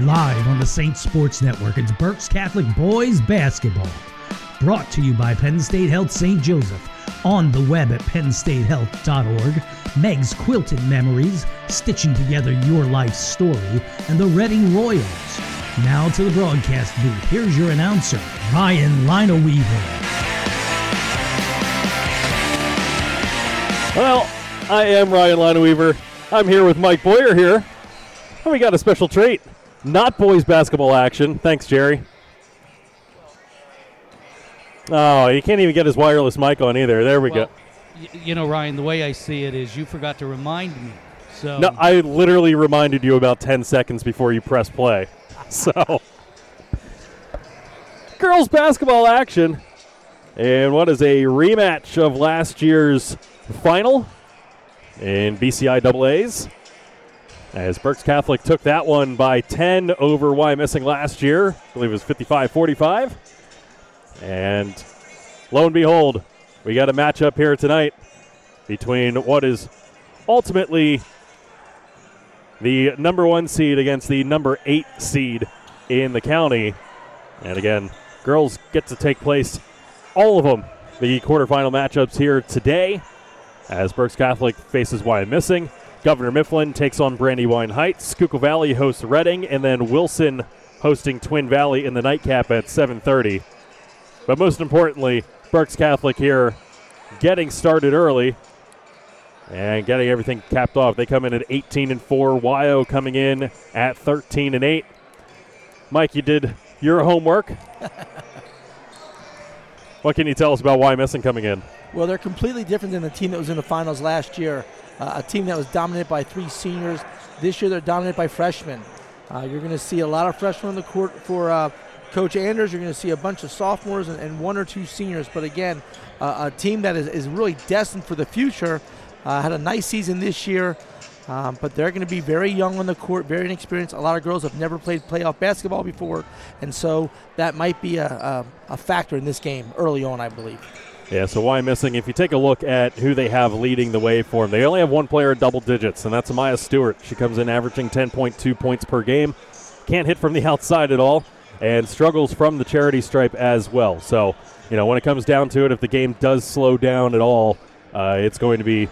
Live on the Saints Sports Network, it's Berks Catholic Boys Basketball, brought to you by Penn State Health St. Joseph, on the web at pennstatehealth.org, Meg's Quilted Memories, stitching together your life's story, and the Reading Royals. Now to the broadcast booth, here's your announcer, Ryan Lineaweaver. Well, I am Ryan Lineaweaver. I'm here with Mike Boyer here, and we got a special treat. Not boys basketball action. Thanks, Jerry. Oh, he can't even get his wireless mic on either. There we go. You know, Ryan, the way I see it is you forgot to remind me. So no, I literally reminded you about 10 seconds before you press play. So, girls basketball action. And what is a rematch of last year's final in BCIAAs? As Berks Catholic took that one by 10 over Wyomissing last year. I believe it was 55-45. And lo and behold, we got a matchup here tonight between what is ultimately the number one seed against the number 8 seed in the county. And again, girls get to take place, all of them, the quarterfinal matchups here today as Berks Catholic faces Wyomissing. Governor Mifflin takes on Brandywine Heights. Schuylkill Valley hosts Reading, and then Wilson hosting Twin Valley in the nightcap at 7:30. But most importantly, Berks Catholic here getting started early and getting everything capped off. They come in at 18-4. Wyo coming in at 13-8. Mike, you did your homework. What can you tell us about Wyomissing coming in? Well, they're completely different than the team that was in the finals last year. A team that was dominated by 3 seniors. This year they're dominated by freshmen. You're going to see a lot of freshmen on the court for Coach Anders. You're going to see a bunch of sophomores and 1 or 2 seniors. But again, a team that is really destined for the future. Had a nice season this year, but they're going to be very young on the court, very inexperienced. A lot of girls have never played playoff basketball before, and so that might be a factor in this game early on, I believe. Yeah, so Wyomissing, if you take a look at who they have leading the way for them, they only have one player at double digits, and that's Amaya Stewart. She comes in averaging 10.2 points per game. Can't hit from the outside at all, and struggles from the charity stripe as well. So, you know, when it comes down to it, if the game does slow down at all, it's going to be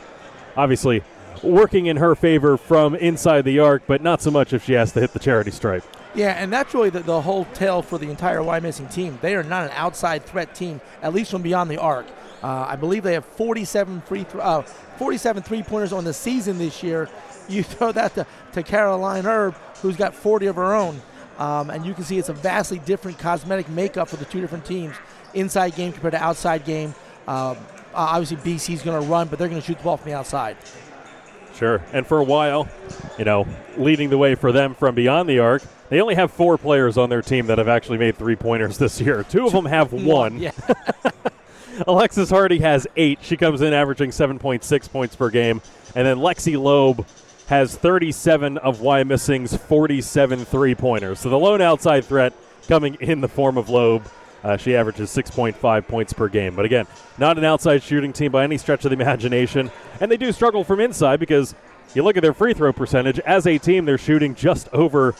obviously working in her favor from inside the arc, but not so much if she has to hit the charity stripe. Yeah, and that's really the whole tale for the entire Wyomissing team. They are not an outside threat team, at least from beyond the arc. I believe they have 47 three-pointers on the season this year. You throw that to Caroline Herb, who's got 40 of her own, and you can see it's a vastly different cosmetic makeup for the two different teams, inside game compared to outside game. Obviously, BC's going to run, but they're going to shoot the ball from the outside. Sure, and for a while, you know, leading the way for them from beyond the arc, they only have 4 players on their team that have actually made three-pointers this year. 2 of them have 1. Yeah. Alexis Hardy has 8. She comes in averaging 7.6 points per game. And then Lexi Loeb has 37 of Wyomissing's 47 three-pointers. So the lone outside threat coming in the form of Loeb. She averages 6.5 points per game. But again, not an outside shooting team by any stretch of the imagination. And they do struggle from inside because you look at their free throw percentage. As a team, they're shooting just over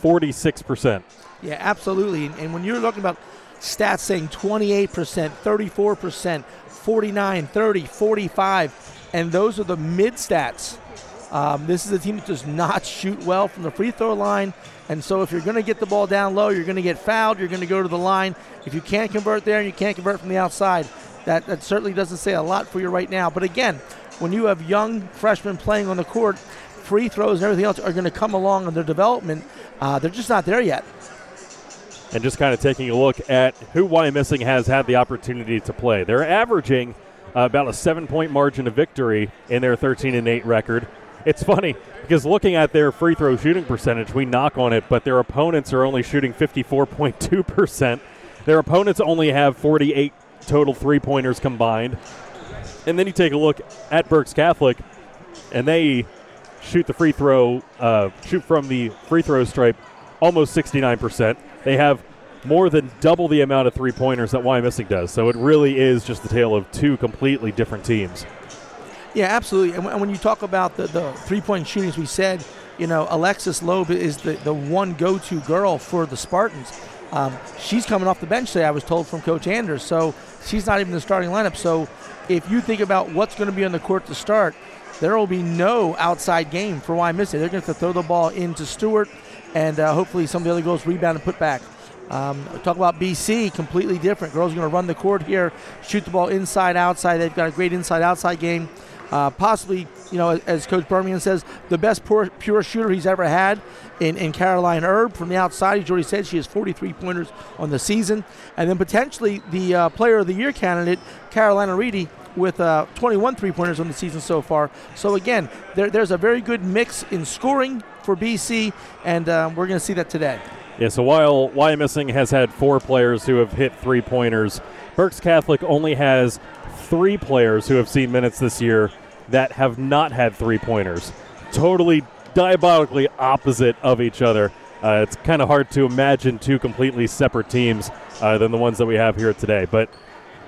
46%. Yeah, absolutely. And when you're talking about stats saying 28%, 34%, 49, 30, 45, and those are the mid stats. This is a team that does not shoot well from the free throw line. And so if you're going to get the ball down low, you're going to get fouled, you're going to go to the line. If you can't convert there and you can't convert from the outside, that certainly doesn't say a lot for you right now. But again, when you have young freshmen playing on the court, free throws and everything else are going to come along in their development. They're just not there yet. And just kind of taking a look at who Wyomissing has had the opportunity to play. They're averaging about a 7-point margin of victory in their 13-8 record. It's funny because looking at their free throw shooting percentage, we knock on it, but their opponents are only shooting 54.2%. Their opponents only have 48 total three-pointers combined. And then you take a look at Berks Catholic, and they shoot from the free throw stripe almost 69%. They have more than double the amount of three-pointers that Wyomissing does. So it really is just the tale of 2 completely different teams. Yeah, absolutely. And when you talk about the three-point shooting, as we said, you know, Alexis Loeb is the one go-to girl for the Spartans. She's coming off the bench today, I was told from Coach Anders. So she's not even in the starting lineup. So if you think about what's going to be on the court to start, there will be no outside game for Wyomissing. They're going to have to throw the ball into Stewart, and hopefully some of the other girls rebound and put back. Talk about BC, completely different. Girls are going to run the court here, shoot the ball inside, outside. They've got a great inside-outside game. Possibly, you know, as Coach Birmingham says, the best pure shooter he's ever had in Caroline Herb from the outside. He's already said she has 43 pointers on the season. And then potentially the Player of the Year candidate, Caroline Reedy, with 21 three-pointers on the season so far. So, again, there's a very good mix in scoring for BC, and we're going to see that today. Yeah, so while Wyomissing has had four players who have hit three-pointers, Berks Catholic only has three players who have seen minutes this year that have not had three-pointers. Totally diabolically opposite of each other. It's kind of hard to imagine two completely separate teams than the ones that we have here today. But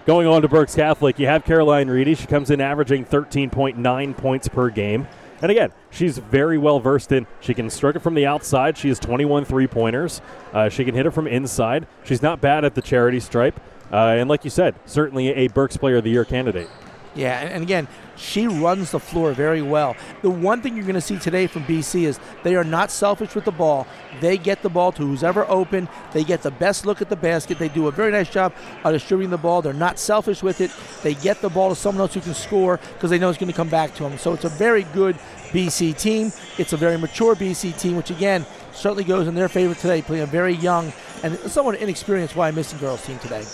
going on to Berks Catholic, you have Caroline Reedy. She comes in averaging 13.9 points per game. And again, she's very well versed in. She can stroke it from the outside. She has 21 three-pointers. She can hit it from inside. She's not bad at the charity stripe. And like you said, certainly a Berks Player of the Year candidate. Yeah, and again, she runs the floor very well. The one thing you're going to see today from BC is they are not selfish with the ball. They get the ball to who's ever open. They get the best look at the basket. They do a very nice job of distributing the ball. They're not selfish with it. They get the ball to someone else who can score because they know it's going to come back to them. So it's a very good BC team. It's a very mature BC team, which, again, certainly goes in their favor today, playing a very young and somewhat inexperienced Wyomissing girls team today.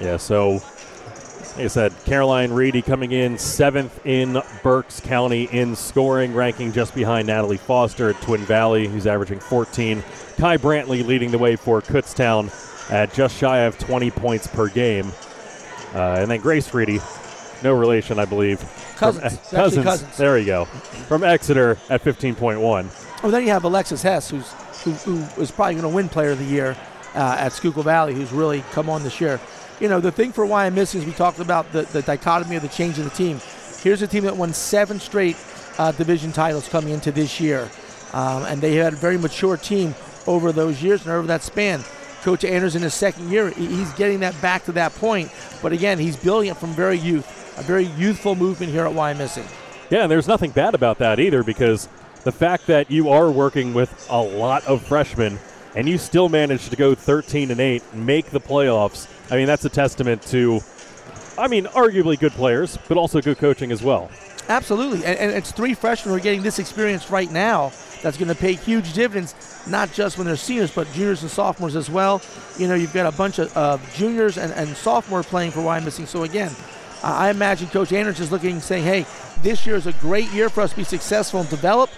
Yeah, so... like I said, Caroline Reedy coming in 7th in Berks County in scoring, ranking just behind Natalie Foster at Twin Valley, who's averaging 14. Kai Brantley leading the way for Kutztown at just shy of 20 points per game. And then Grace Reedy, no relation, I believe. Cousins. There you go. From Exeter at 15.1. Well, then you have Alexis Hess, who is probably going to win Player of the Year at Schuylkill Valley, who's really come on this year. You know, the thing for Wyomissing is we talked about the dichotomy of the change in the team. Here's a team that won 7 straight division titles coming into this year. And they had a very mature team over those years and over that span. Coach Anders in his second year, he's getting that back to that point. But again, he's building it from a very youthful movement here at Wyomissing. Yeah, and there's nothing bad about that either, because the fact that you are working with a lot of freshmen and you still managed to go 13-8 and make the playoffs, I mean, that's a testament to, I mean, arguably good players, but also good coaching as well. Absolutely. And it's 3 freshmen who are getting this experience right now that's going to pay huge dividends, not just when they're seniors, but juniors and sophomores as well. You know, you've got a bunch of juniors and sophomore playing for Wyomissing. So, again, I imagine Coach Anders is looking and saying, hey, this year is a great year for us to be successful and develop,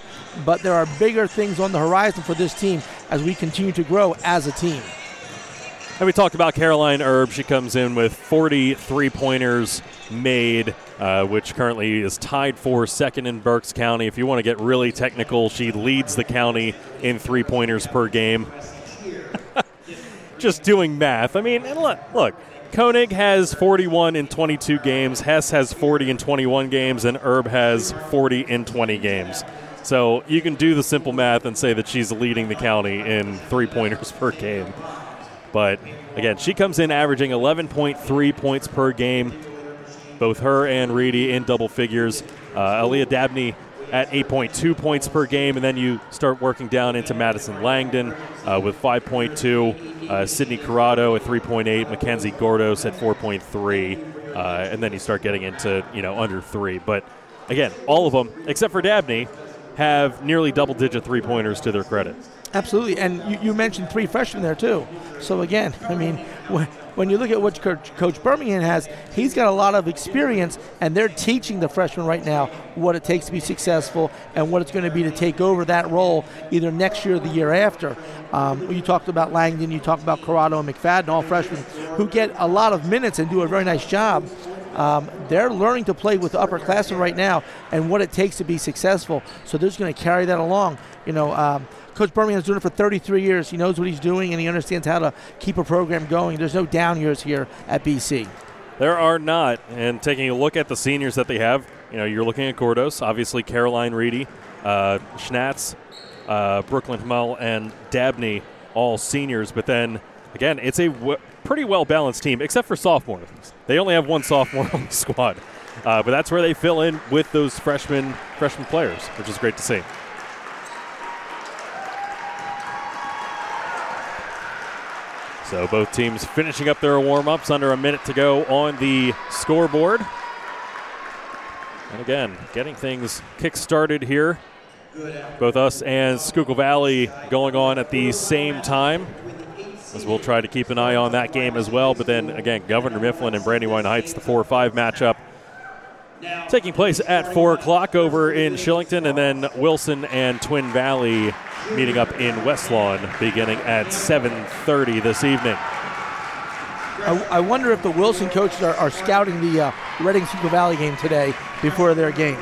but there are bigger things on the horizon for this team as we continue to grow as a team. And we talked about Caroline Herb. She comes in with 40 three-pointers made, which currently is tied for second in Berks County. If you want to get really technical, she leads the county in three-pointers per game. Just doing math. I mean, and look, Koenig has 41 in 22 games. Hess has 40 in 21 games, and Herb has 40 in 20 games. So you can do the simple math and say that she's leading the county in three-pointers per game. But, again, she comes in averaging 11.3 points per game, both her and Reedy in double figures. Aaliyah Dabney at 8.2 points per game, and then you start working down into Madison Langdon with 5.2, Sydney Corrado at 3.8, Mackenzie Gordos at 4.3, and then you start getting into, you know, under 3. But, again, all of them, except for Dabney, have nearly double-digit three-pointers to their credit. Absolutely, and you mentioned 3 freshmen there too. So again, I mean, when you look at what Coach Birmingham has, he's got a lot of experience, and they're teaching the freshmen right now what it takes to be successful and what it's going to be to take over that role either next year or the year after. You talked about Langdon, you talked about Corrado and McFadden, all freshmen who get a lot of minutes and do a very nice job. They're learning to play with the upperclassmen right now and what it takes to be successful. So they're just going to carry that along. You know, Coach Birmingham's doing it for 33 years. He knows what he's doing, and he understands how to keep a program going. There's no down years here at BC. There are not. And taking a look at the seniors that they have, you know, you're looking at Gordos, obviously Caroline Reedy, Schnatz, Brooklyn Hummel and Dabney, all seniors. But then, again, it's a pretty well-balanced team, except for sophomores. They only have one sophomore on the squad. But that's where they fill in with those freshman players, which is great to see. So both teams finishing up their warm-ups, under a minute to go on the scoreboard. And again, getting things kick-started here. Both us and Schuylkill Valley going on at the same time, as we'll try to keep an eye on that game as well. But then again, Governor Mifflin and Brandywine Heights, the 4-5 matchup, taking place at 4 o'clock over in Shillington, and then Wilson and Twin Valley meeting up in West Lawn beginning at 7:30 this evening. I wonder if the Wilson coaches are scouting the Reading Schuylkill Valley game today before their game.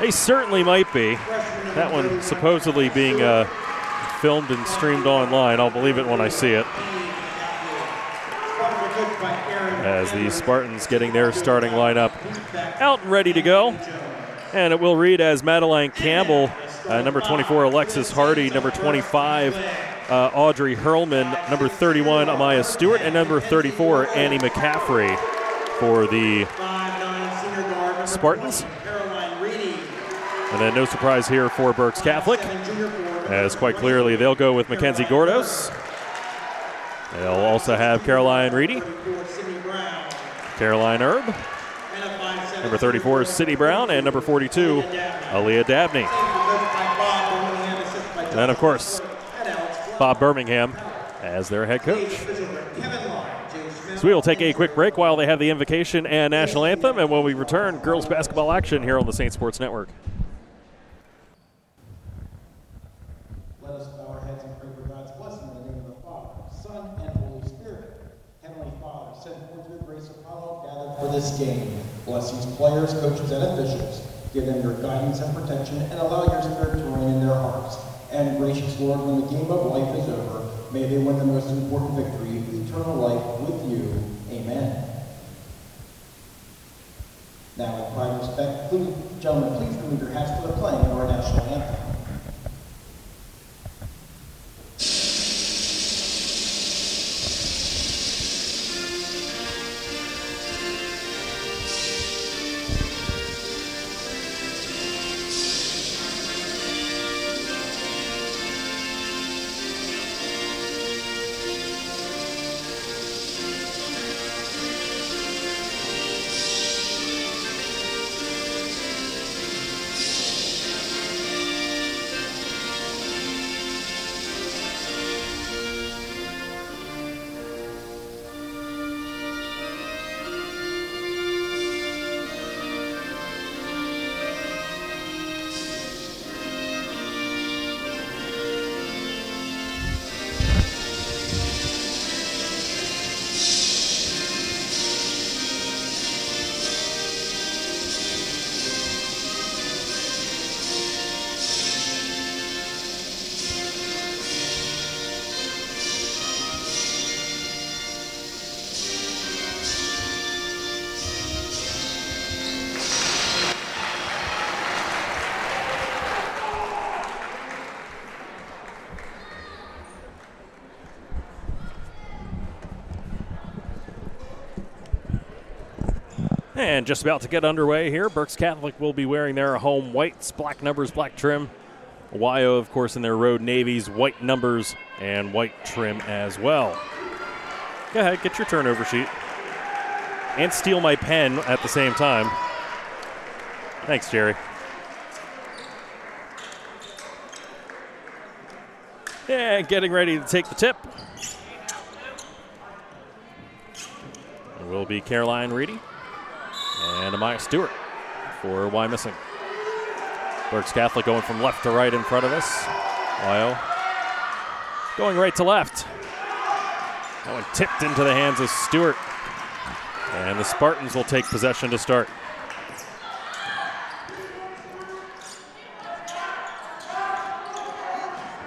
They certainly might be. That one supposedly being filmed and streamed online. I'll believe it when I see it. As the Spartans getting their starting lineup out and ready to go. And it will read as Madeline Campbell, number 24, Alexis Hardy, number 25, Audrey Hurlman, number 31, Amaya Stewart, and number 34, Annie McCaffrey for the Spartans. And then no surprise here for Berks Catholic, as quite clearly they'll go with Mackenzie Gordos. They'll also have Caroline Reedy, Caroline Herb, number 34 Sidney Brown, and number 42 Aaliyah Dabney. And then, of course, Bob Birmingham as their head coach. So we will take a quick break while they have the invocation and national anthem, and when we return, girls basketball action here on the Saint Sports Network. This game. Bless these players, coaches, and officials. Give them your guidance and protection, and allow your spirit to reign in their hearts. And gracious Lord, when the game of life is over, may they win the most important victory, eternal life with you. Amen. Now, in pride and respect, please, gentlemen, please remove your hats to the playing of our national anthem. And just about to get underway here. Berks Catholic will be wearing their home whites, black numbers, black trim. Wyo, of course, in their road navies, white numbers, and white trim as well. Go ahead, get your turnover sheet. And steal my pen at the same time. Thanks, Jerry. And getting ready to take the tip. It will be Caroline Reedy and Amaya Stewart for Wyomissing. Berks Catholic going from left to right in front of us. Lyle going right to left. That one tipped into the hands of Stewart. And the Spartans will take possession to start.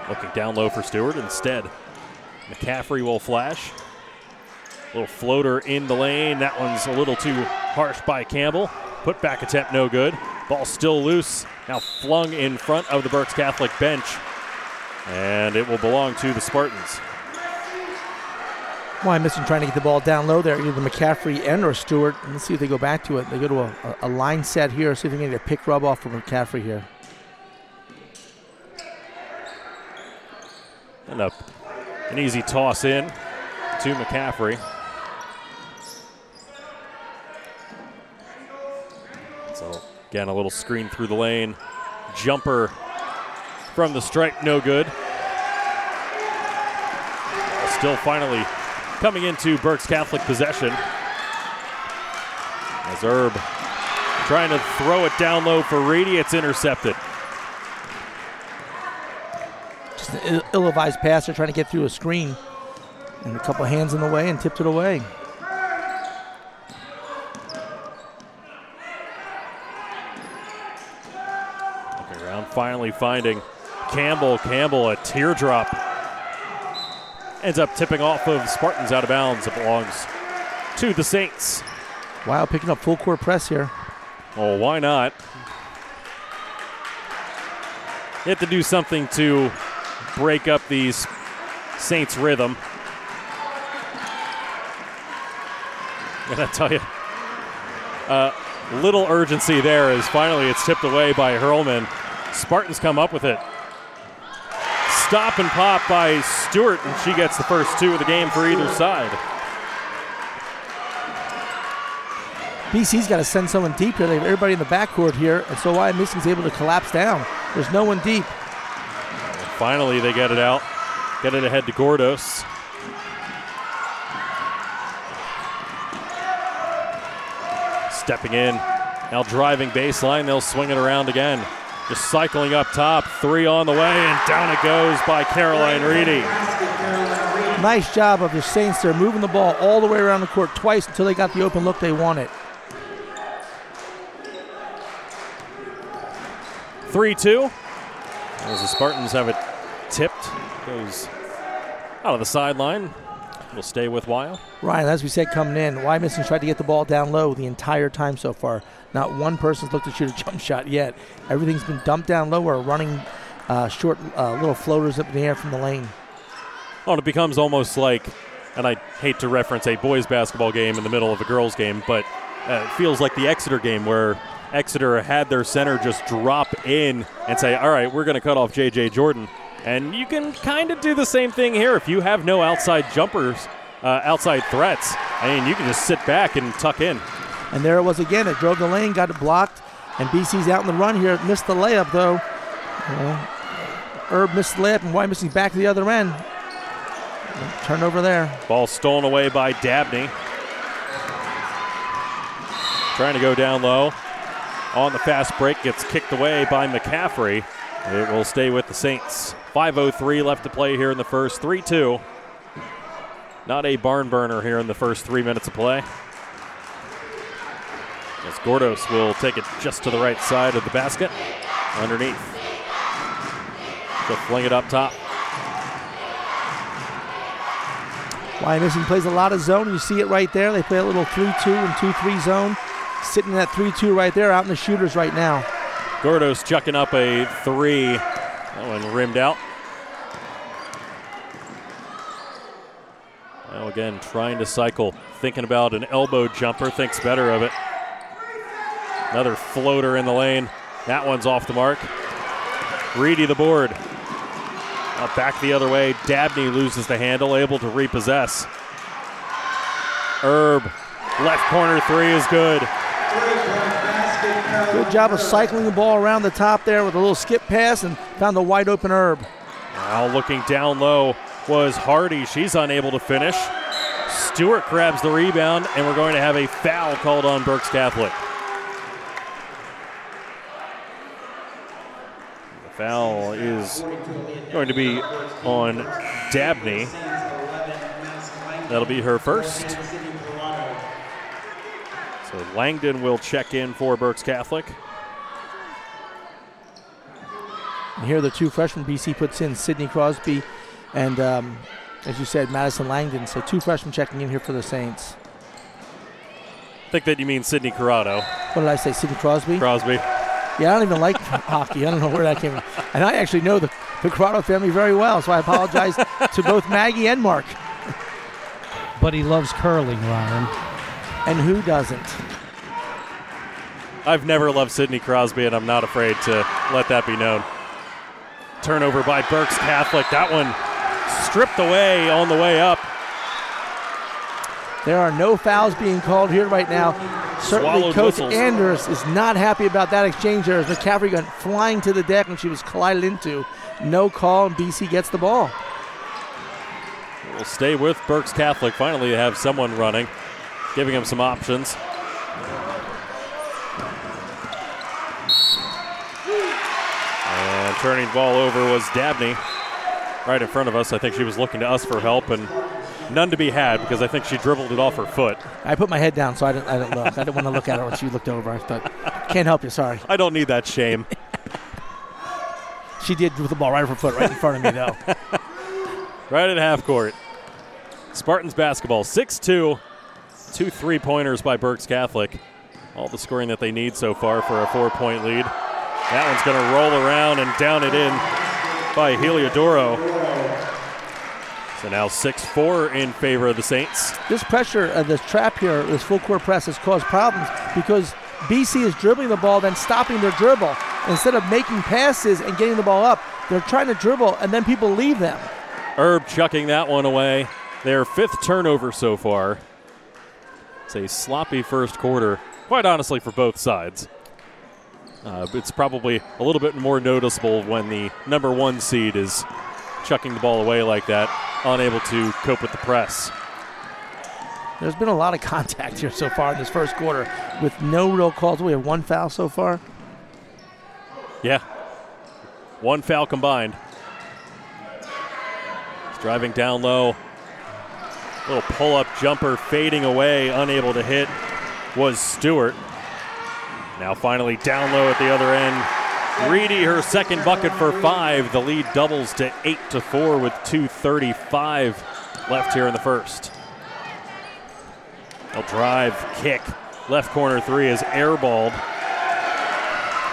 Looking down low for Stewart instead. McCaffrey will flash. Little floater in the lane. That one's a little too harsh by Campbell. Put back attempt, no good. Ball still loose. now flung in front of the Berks Catholic bench, and it will belong to the Spartans. Wyomissing trying to get the ball down low there, either McCaffrey and or Stewart. Let's see if they go back to it. They go to a line set here, see if they can get a pick rub off from McCaffrey here. And an easy toss in to McCaffrey. So again, a little screen through the lane. Jumper from the strike, no good. Still finally coming into Berks Catholic possession. As Herb trying to throw it down low for Reedy, it's intercepted. Just an ill-advised passer trying to get through a screen. And a couple hands in the way and tipped it away. Looking around, finally finding Campbell. Campbell, a teardrop. Ends up tipping off of Spartans out of bounds. It belongs to the Saints. Wow, picking up full court press here. Oh, why not? You have to do something to break up these Saints' rhythm. And I tell you, little urgency there as finally it's tipped away by Hurlman. Spartans come up with it. Stop and pop by Stewart, and she gets the first two of the game for either side. BC's got to send someone deep here. They have everybody in the backcourt here, and so Wyomissing's able to collapse down. There's no one deep. And finally, they get it out. Get it ahead to Gordos. Stepping in, now driving baseline. They'll swing it around again. Just cycling up top, three on the way, and down it goes by Caroline Reedy. Nice job of the Saints there, moving the ball all the way around the court twice until they got the open look they wanted. 3-2. As the Spartans have it tipped, goes out of the sideline. We'll stay with Wyo. Ryan, as we said coming in, Wyomissing tried to get the ball down low the entire time so far. Not one person's looked to shoot a jump shot yet. Everything's been dumped down low or running short little floaters up in the air from the lane. Well, it becomes almost like, and I hate to reference a boys basketball game in the middle of a girls game, but it feels like the Exeter game where Exeter had their center just drop in and say, all right, we're going to cut off J.J. Jordan. And you can kind of do the same thing here. If you have no outside jumpers, outside threats, I mean, you can just sit back and tuck in. And there it was again. It drove the lane, got it blocked, and BC's out in the run here. Missed the layup, though. Herb missed the layup, and Wyomissing back to the other end. Turnover there. Ball stolen away by Dabney. Trying to go down low. On the fast break, gets kicked away by McCaffrey. It will stay with the Saints. 5:03 left to play here in the first. 3-2. Not a barn burner here in the first 3 minutes of play. As Gordos will take it just to the right side of the basket. Underneath. She'll fling it up top. Wyomissing plays a lot of zone. You see it right there. They play a little 3-2 and 2-3 zone. Sitting in that 3-2 right there, out in the shooters right now. Gordos chucking up a three. That one rimmed out. Well, again, trying to cycle. Thinking about an elbow jumper. Thinks better of it. Another floater in the lane. That one's off the mark. Reedy the board. Now back the other way. Dabney loses the handle. Able to repossess. Herb. Left corner three is good. Good job of cycling the ball around the top there with a little skip pass and found the wide open Herb. Now looking down low was Hardy. She's unable to finish. Stewart grabs the rebound, and we're going to have a foul called on Berks Catholic. The foul is going to be on Dabney. That'll be her first. Langdon will check in for Berks Catholic. And here are the two freshmen BC puts in, Sidney Crosby and, as you said, Madison Langdon. So two freshmen checking in here for the Saints. I think that you mean Sydney Corrado. What did I say, Sidney Crosby? Crosby. Yeah, I don't even like hockey. I don't know where that came from. And I actually know the Corrado family very well, so I apologize to both Maggie and Mark. But he loves curling, Ryan. And who doesn't? I've never loved Sidney Crosby, and I'm not afraid to let that be known. Turnover by Berks Catholic. That one stripped away on the way up. There are no fouls being called here right now. Certainly swallowed Coach whistles. Anders is not happy about that exchange there as McCaffrey got flying to the deck when she was collided into. No call, and BC gets the ball. We'll stay with Berks Catholic. Finally, they have someone running, giving him some options. And turning the ball over was Dabney right in front of us. I think she was looking to us for help, and none to be had because I think she dribbled it off her foot. I put my head down, so I didn't look. I didn't want to look at her when she looked over. I thought, can't help you, sorry. I don't need that shame. She did with the ball right off her foot right in front of me, though. Right at half court. Spartans basketball, 6-2. 2 3-pointers by Berks Catholic. All the scoring that they need so far for a 4-point lead. That one's going to roll around and down it in by Heliodoro. So now 6-4 in favor of the Saints. This pressure, this trap here, this full-court press has caused problems because BC is dribbling the ball, then stopping their dribble. Instead of making passes and getting the ball up, they're trying to dribble, and then people leave them. Herb chucking that one away. Their 5th turnover so far. It's a sloppy first quarter, quite honestly, for both sides. It's probably a little bit more noticeable when the number 1 seed is chucking the ball away like that, unable to cope with the press. There's been a lot of contact here so far in this first quarter with no real calls. We have 1 foul so far. Yeah, 1 foul combined. He's driving down low. Little pull-up jumper fading away, unable to hit, was Stewart. Now finally down low at the other end. Reedy, her second bucket for 5. The lead doubles to 8-4 with 2:35 left here in the first. A drive kick. Left corner 3 is airballed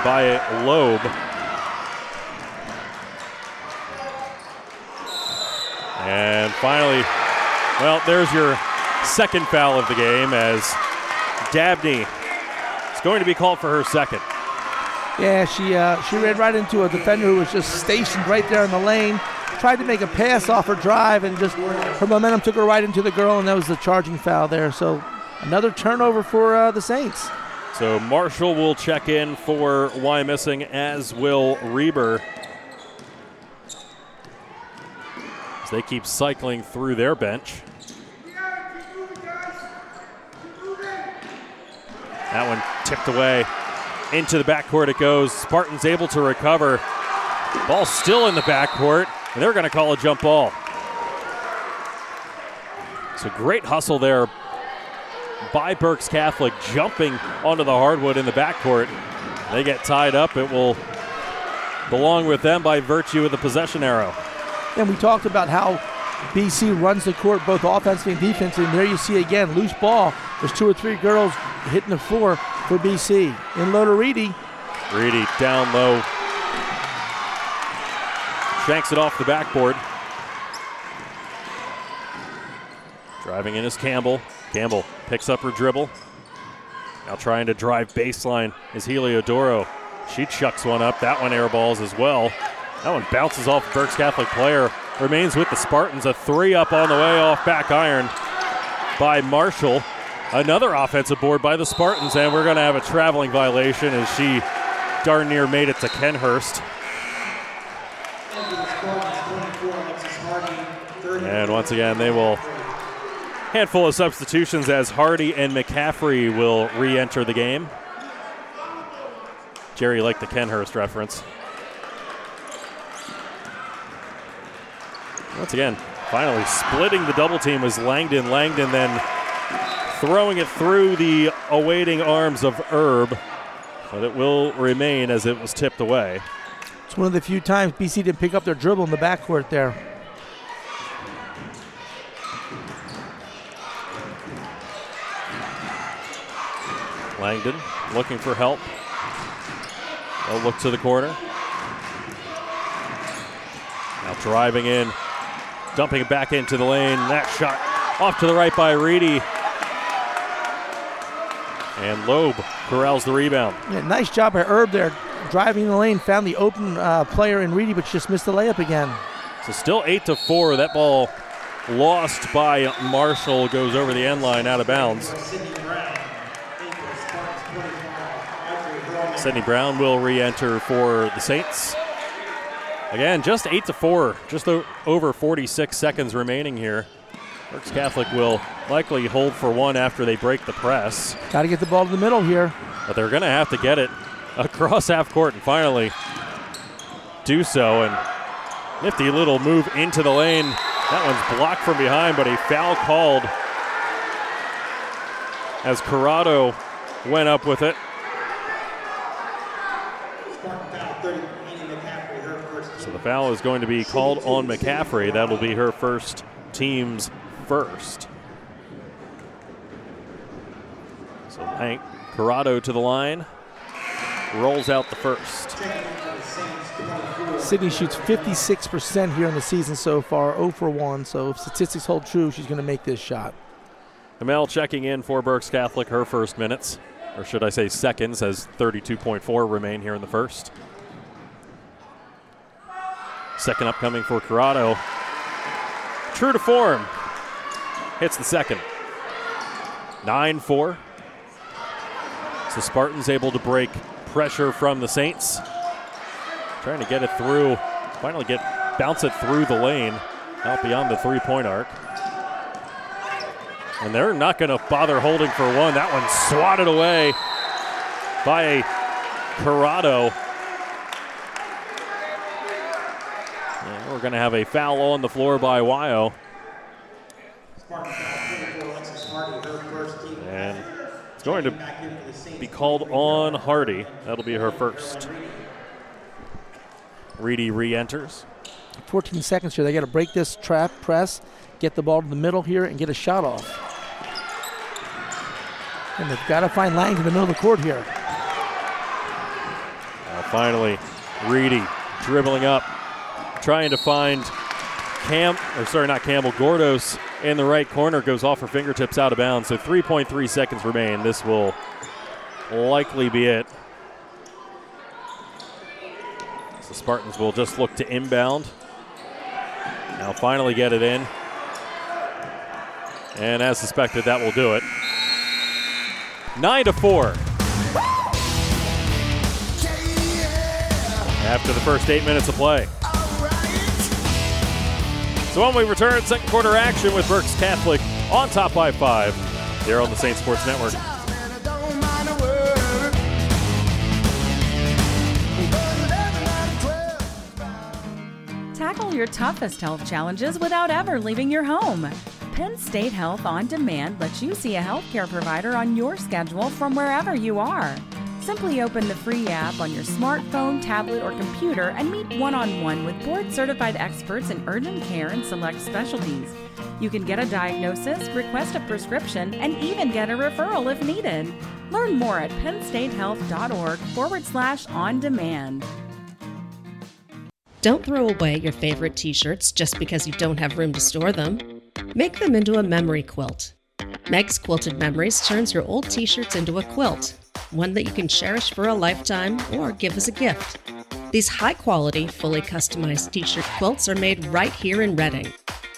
by Loeb. And finally, well, there's your second foul of the game as Dabney is going to be called for her second. Yeah, she ran right into a defender who was just stationed right there in the lane, tried to make a pass off her drive, and just her momentum took her right into the girl, and that was the charging foul there. So another turnover for the Saints. So Marshall will check in for Wyomissing, as will Reber. So they keep cycling through their bench. That one tipped away. Into the backcourt it goes. Spartans able to recover. Ball still in the backcourt, and they're going to call a jump ball. So great hustle there by Berks Catholic, jumping onto the hardwood in the backcourt. They get tied up. It will belong with them by virtue of the possession arrow. And we talked about how BC runs the court both offensively and defensively, and there you see again, loose ball. There's 2 or 3 girls hitting the floor for BC. In low to Reedy. Reedy down low. Shanks it off the backboard. Driving in is Campbell. Campbell picks up her dribble. Now trying to drive baseline is Heliodoro. She chucks one up. That one airballs as well. That one bounces off a Berks Catholic player. Remains with the Spartans. A 3 up on the way off back iron by Marshall. Another offensive board by the Spartans, and we're going to have a traveling violation as she darn near made it to Kenhurst. And once again, they will handful of substitutions as Hardy and McCaffrey will re-enter the game. Jerry liked the Kenhurst reference. Once again, finally splitting the double team was Langdon. Langdon then throwing it through the awaiting arms of Herb, but it will remain as it was tipped away. It's one of the few times BC didn't pick up their dribble in the backcourt there. Langdon looking for help. They'll look to the corner. Now driving in, dumping it back into the lane. That shot off to the right by Reedy. And Loeb corrals the rebound. Yeah, nice job by Herb there. Driving in the lane, found the open player in Reedy, but just missed the layup again. So still 8-4. That ball lost by Marshall, goes over the end line, out of bounds. Sidney Brown will re-enter for the Saints. Again, just 8-4, just over 46 seconds remaining here. Berks Catholic will likely hold for one after they break the press. Got to get the ball to the middle here. But they're going to have to get it across half court and finally do so. And nifty little move into the lane. That one's blocked from behind, but a foul called as Corrado went up with it. So the foul is going to be called on McCaffrey. That'll be her first, team's first. So Hank Corrado to the line, rolls out the first. Sydney shoots 56% here in the season so far, 0-for-1. So if statistics hold true, she's going to make this shot. Amel checking in for Berks Catholic, her first minutes, or should I say seconds, as 32.4 remain here in the first. Second upcoming for Corrado. True to form. Hits the second. 9-4. So Spartans able to break pressure from the Saints. Trying to get it through, finally bounce it through the lane, out beyond the three-point arc. And they're not going to bother holding for one. That one swatted away by Corrado. And we're going to have a foul on the floor by Wyo. And it's going to be called on Hardy. That'll be her first. Reedy re-enters. 14 seconds here. They got to break this trap press, get the ball to the middle here, and get a shot off. And they've got to find lane to the middle of the court here. Now finally, Reedy dribbling up, trying to find Gordos in the right corner. Goes off her fingertips, out of bounds. So 3.3 seconds remain. This will likely be it. The Spartans will just look to inbound. Now finally get it in. And as suspected, that will do it. 9-4. After the first 8 minutes of play. So when we return, second quarter action with Berks Catholic on top by five here on the Saints Sports Network. Tackle your toughest health challenges without ever leaving your home. Penn State Health On Demand lets you see a healthcare provider on your schedule from wherever you are. Simply open the free app on your smartphone, tablet, or computer and meet one-on-one with board-certified experts in urgent care and select specialties. You can get a diagnosis, request a prescription, and even get a referral if needed. Learn more at PennStateHealth.org/on-demand. Don't throw away your favorite t-shirts just because you don't have room to store them. Make them into a memory quilt. Meg's Quilted Memories turns your old t-shirts into a quilt, one that you can cherish for a lifetime or give as a gift. These high-quality, fully customized t-shirt quilts are made right here in Reading.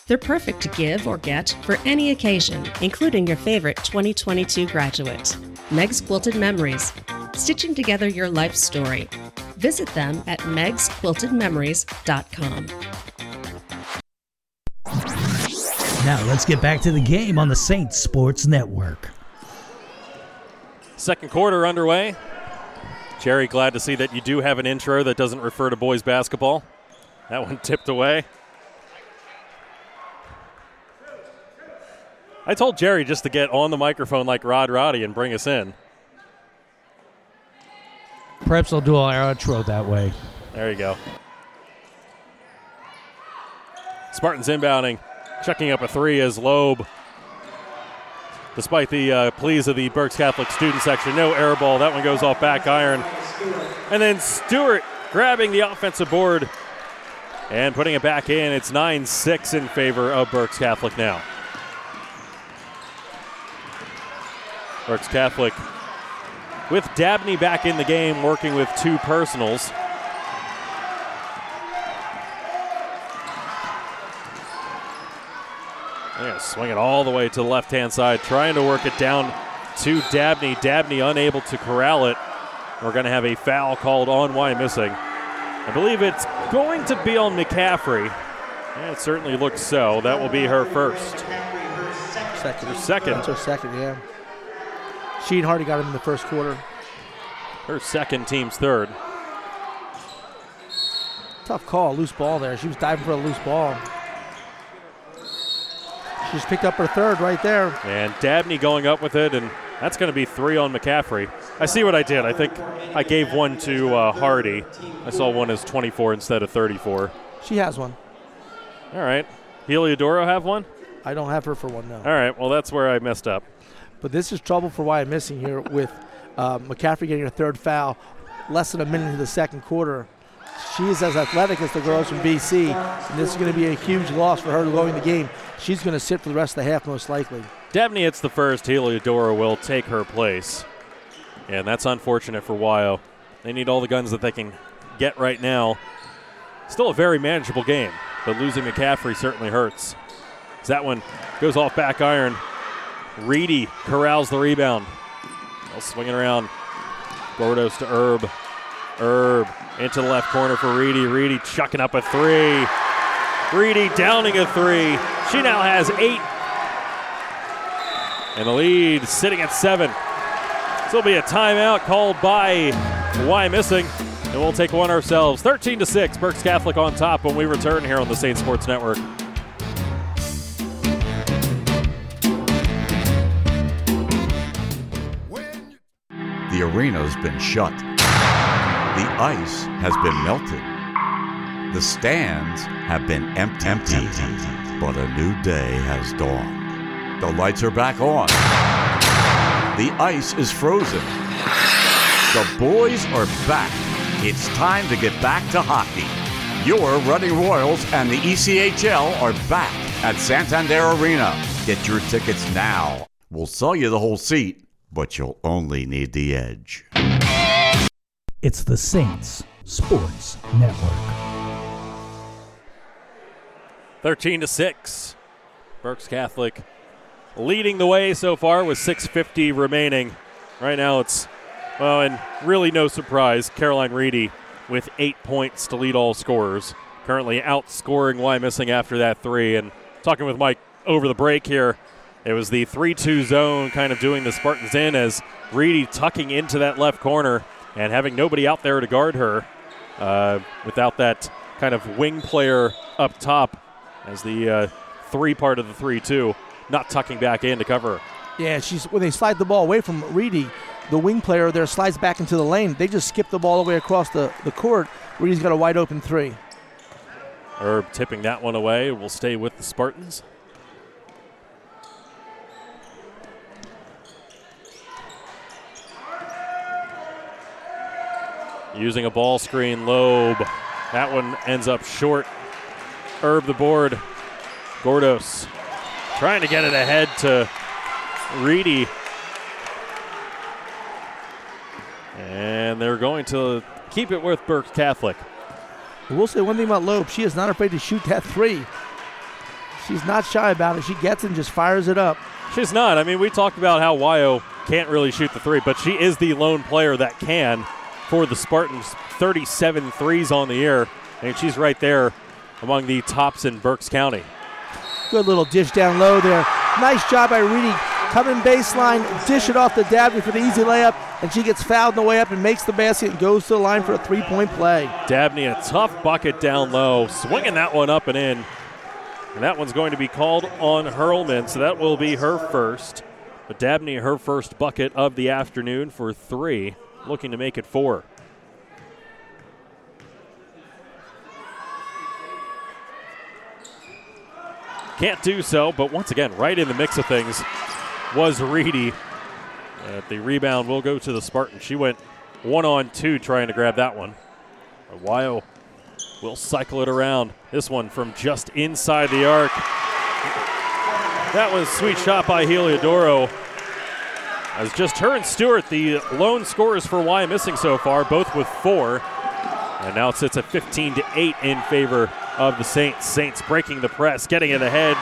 They're perfect to give or get for any occasion, including your favorite 2022 graduate. Meg's Quilted Memories, stitching together your life story. Visit them at megsquiltedmemories.com. Now let's get back to the game on the Saints Sports Network. Second quarter underway. Jerry, glad to see that you do have an intro that doesn't refer to boys basketball. That one tipped away. I told Jerry just to get on the microphone like Rod Roddy and bring us in. Perhaps I'll do our outro that way. There you go. Spartans inbounding, checking up a three as Loeb. Despite the pleas of the Berks Catholic student section, no air ball. That one goes off back iron. And then Stewart grabbing the offensive board and putting it back in. It's 9-6 in favor of Berks Catholic now. Berks Catholic with Dabney back in the game, working with two personals. They're going to swing it all the way to the left-hand side, trying to work it down to Dabney. Dabney unable to corral it. We're going to have a foul called on Wyomissing. I believe it's going to be on McCaffrey. Yeah, it certainly looks so. That will be her first. Second. That's her second, yeah. She and Hardy got him in the first quarter. Her second, team's third. Tough call, loose ball there. She was diving for a loose ball. She's picked up her third right there. And Dabney going up with it, and that's going to be three on McCaffrey. I see what I did. I think I gave one to Hardy. I saw one as 24 instead of 34. She has one. All right. Heliodoro have one? I don't have her for one, no. All right. Well, that's where I messed up. But this is trouble for Wyomissing here with McCaffrey getting her third foul less than a minute into the second quarter. She is as athletic as the girls from BC, and this is going to be a huge loss for her lowering the game. She's going to sit for the rest of the half most likely. Dabney hits the first. Heliodoro will take her place. And that's unfortunate for Wyo. They need all the guns that they can get right now. Still a very manageable game, but losing McCaffrey certainly hurts. As that one goes off back iron, Reedy corrals the rebound. Well, swinging around. Gordos to Herb. Herb into the left corner for Reedy. Reedy chucking up a three. Reedy downing a three. She now has 8. And the lead sitting at 7. This will be a timeout called by Wyomissing, and we'll take one ourselves. 13-6, Berks Catholic on top when we return here on the State Sports Network. The arena's been shut. The ice has been melted. The stands have been empty. But a new day has dawned. The lights are back on. The ice is frozen. The boys are back. It's time to get back to hockey. Your Reading Royals and the ECHL are back at Santander Arena. Get your tickets now. We'll sell you the whole seat, but you'll only need the edge. It's the Saints Sports Network. 13-6. Berks Catholic leading the way so far with 6:50 remaining. Right now it's, well, and really no surprise, Caroline Reedy with 8 points to lead all scorers. Currently outscoring Wyomissing after that three. And talking with Mike over the break here, it was the 3-2 zone kind of doing the Spartans in as Reedy tucking into that left corner and having nobody out there to guard her without that kind of wing player up top as the three part of the 3-2. Not tucking back in to cover. Yeah, when they slide the ball away from Reedy, the wing player there slides back into the lane. They just skip the ball all the way across the court. Reedy's got a wide open three. Herb tipping that one away. Will stay with the Spartans. Using a ball screen, Loeb. That one ends up short. Herb the board. Gordos trying to get it ahead to Reedy. And they're going to keep it with Berks Catholic. We'll say one thing about Loeb. She is not afraid to shoot that three. She's not shy about it. She gets it and just fires it up. She's not. I mean, we talked about how Wyo can't really shoot the three, but she is the lone player that can for the Spartans. 37 threes on the year, and she's right there among the tops in Berks County. Good little dish down low there. Nice job by Reedy. Coming baseline, dish it off to Dabney for the easy layup, and she gets fouled on the way up and makes the basket and goes to the line for a three-point play. Dabney, a tough bucket down low, swinging that one up and in. And that one's going to be called on Hurlman, so that will be her first. But Dabney, her first bucket of the afternoon for 3, looking to make it 4. Can't do so, but once again, right in the mix of things was Reedy. The rebound will go to the Spartan. She went One on two trying to grab that one. Wyo will cycle it around. This one from just inside the arc. That was a sweet shot by Heliodoro. As just her and Stewart, the lone scorers for Wyomissing so far, both with four. And now it sits at 15-8 in favor of the Saints. Saints breaking the press, getting it ahead.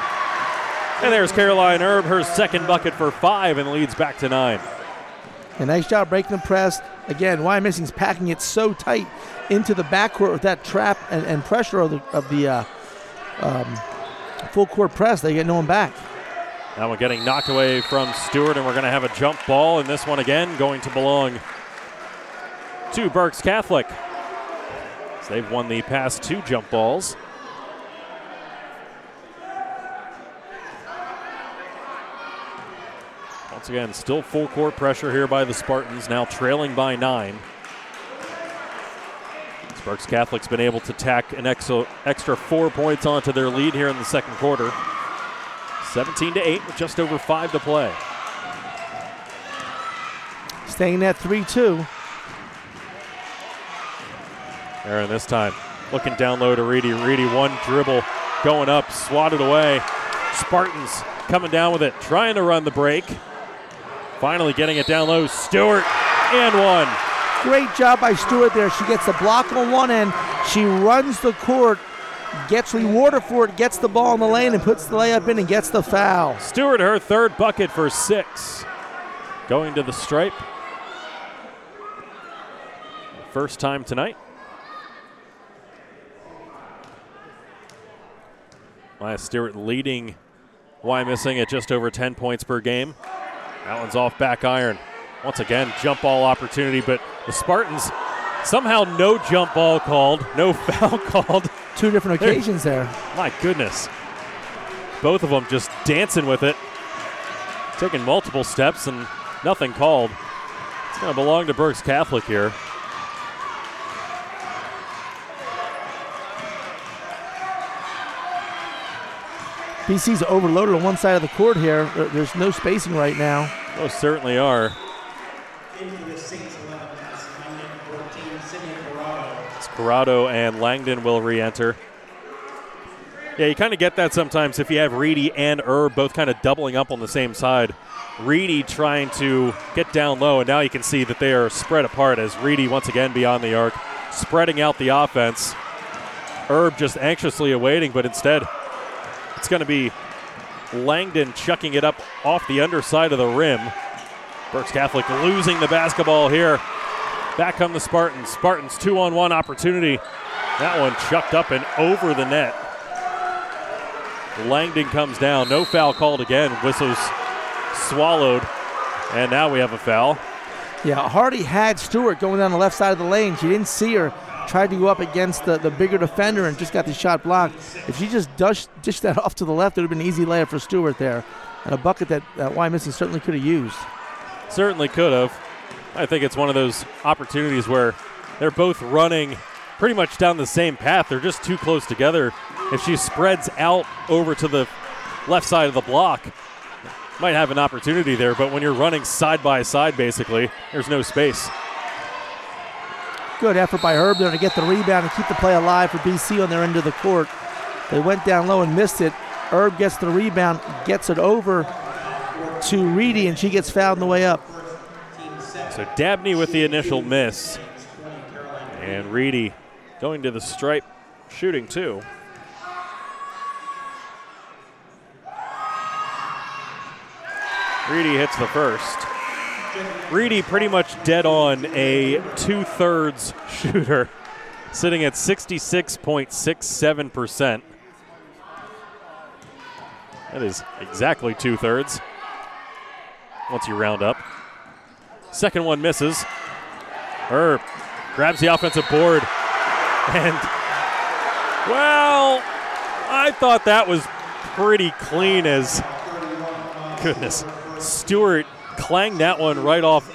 And there's Caroline Herb, her second bucket for five, and leads back to nine. And nice job breaking the press. Again, Wyomissing's packing it so tight into the backcourt with that trap and pressure of the full court press. They get no one back. That one getting knocked away from Stewart, and we're going to have a jump ball. And this one again going to belong to Berks Catholic. So they've won the past two jump balls. Once again, still full court pressure here by the Spartans, now trailing by nine. Berks Catholic's been able to tack an extra 4 points onto their lead here in the second quarter. 17-8 with just over five to play. Staying at 3-2. Aaron this time looking down low to Reedy. Reedy one dribble going up, swatted away. Spartans coming down with it, trying to run the break. Finally getting it down low, Stewart, and one. Great job by Stewart there. She gets the block on one end. She runs the court, gets rewarded for it, gets the ball in the lane, and puts the layup in and gets the foul. Stewart, her third bucket for six. Going to the stripe. First time tonight. Maya Stewart leading Wyomissing at just over 10 points per game. That one's off back iron. Once again, jump ball opportunity, but the Spartans, somehow no jump ball called, no foul called. Two different occasions there. My goodness. Both of them just dancing with it, taking multiple steps and nothing called. It's going to belong to Berks Catholic here. BC's overloaded on one side of the court here. There's no spacing right now. Most certainly are. It's Corrado and Langdon will re-enter. Yeah, you kind of get that sometimes if you have Reedy and Erb both kind of doubling up on the same side. Reedy trying to get down low, and now you can see that they are spread apart as Reedy once again beyond the arc, spreading out the offense. Erb just anxiously awaiting, but instead it's going to be Langdon chucking it up off the underside of the rim. Berks Catholic losing the basketball here. Back come the Spartans. Spartans 2-on-1 opportunity. That one chucked up and over the net. Langdon comes down. No foul called again. Whistles swallowed. And now we have a foul. Yeah, Hardy had Stewart going down the left side of the lane. She didn't see her. Tried to go up against the bigger defender and just got the shot blocked. If she just dished that off to the left, it would have been an easy layup for Stewart there. And a bucket that Wyomissing certainly could have used. Certainly could have. I think it's one of those opportunities where they're both running pretty much down the same path. They're just too close together. If she spreads out over to the left side of the block, might have an opportunity there. But when you're running side by side, basically, there's no space. Good effort by Herb there to get the rebound and keep the play alive for BC on their end of the court. They went down low and missed it. Herb gets the rebound, gets it over to Reedy, and she gets fouled on the way up. So Dabney with the initial miss. And Reedy going to the stripe, shooting two. Reedy hits the first. Reedy pretty much dead on a two-thirds shooter, sitting at 66.67%. That is exactly two-thirds once you round up. Second one misses. Herb grabs the offensive board. And, well, I thought that was pretty clean as, goodness, Stewart clanged that one right off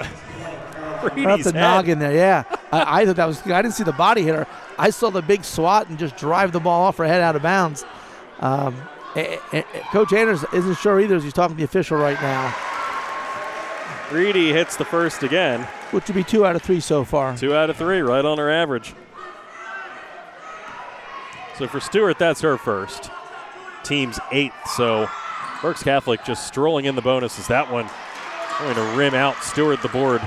Reedy's head. Noggin there, yeah. I thought that was. I didn't see the body hit her. I saw the big swat and just drive the ball off her head out of bounds. Coach Anders isn't sure either as he's talking to the official right now. Reedy hits the first again. Which would be 2 out of 3 so far. 2 out of 3, right on her average. So for Stewart, that's her first. Team's 8th, so Berks Catholic just strolling in the bonus is that one. Going to rim out Stewart the board.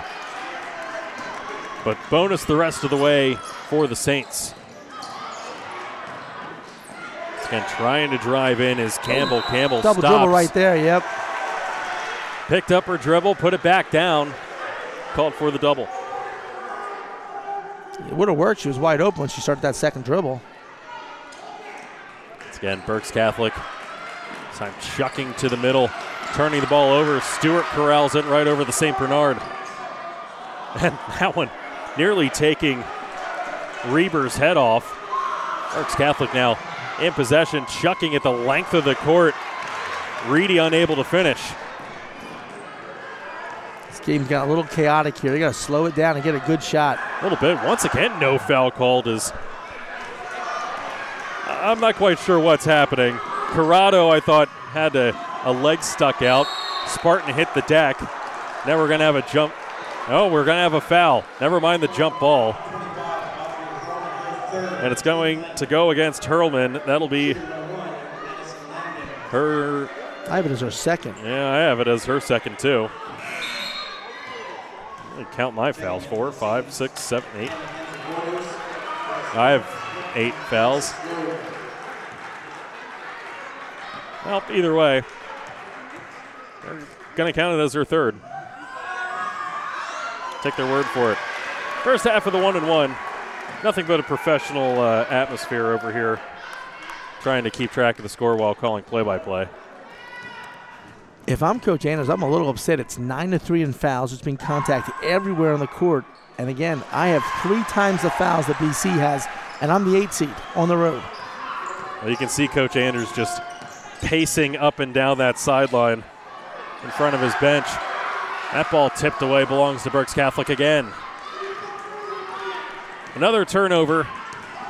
But bonus the rest of the way for the Saints. And trying to drive in is Campbell. Campbell double stops. Double dribble right there, yep. Picked up her dribble, put it back down. Called for the double. It would have worked. She was wide open when she started that second dribble. It's again, Berks Catholic. This time chucking to the middle, turning the ball over. Stewart corrals it right over the St. Bernard. And that one nearly taking Reber's head off. Berks Catholic now in possession, chucking at the length of the court. Reedy unable to finish. This game's got a little chaotic here. They got to slow it down and get a good shot. A little bit. Once again, no foul called. I'm not quite sure what's happening. Corrado, I thought, had a leg stuck out. Spartan hit the deck. Now we're going to have a jump. Oh, we're going to have a foul. Never mind the jump ball. And it's going to go against Hurlman. That'll be her. I have it as her second. Yeah, I have it as her second, too. I count my fouls. 4, 5, 6, 7, 8. I have 8 fouls. Well, either way, they're going to count it as her third. Take their word for it. First half of the 1-and-1. Nothing but a professional atmosphere over here, trying to keep track of the score while calling play-by-play. If I'm Coach Anders, I'm a little upset. It's 9-3 in fouls. It's been contact everywhere on the court. And again, I have 3 times the fouls that BC has, and I'm the 8th seed on the road. Well, you can see Coach Anders just pacing up and down that sideline in front of his bench. That ball tipped away, belongs to Berks Catholic again. Another turnover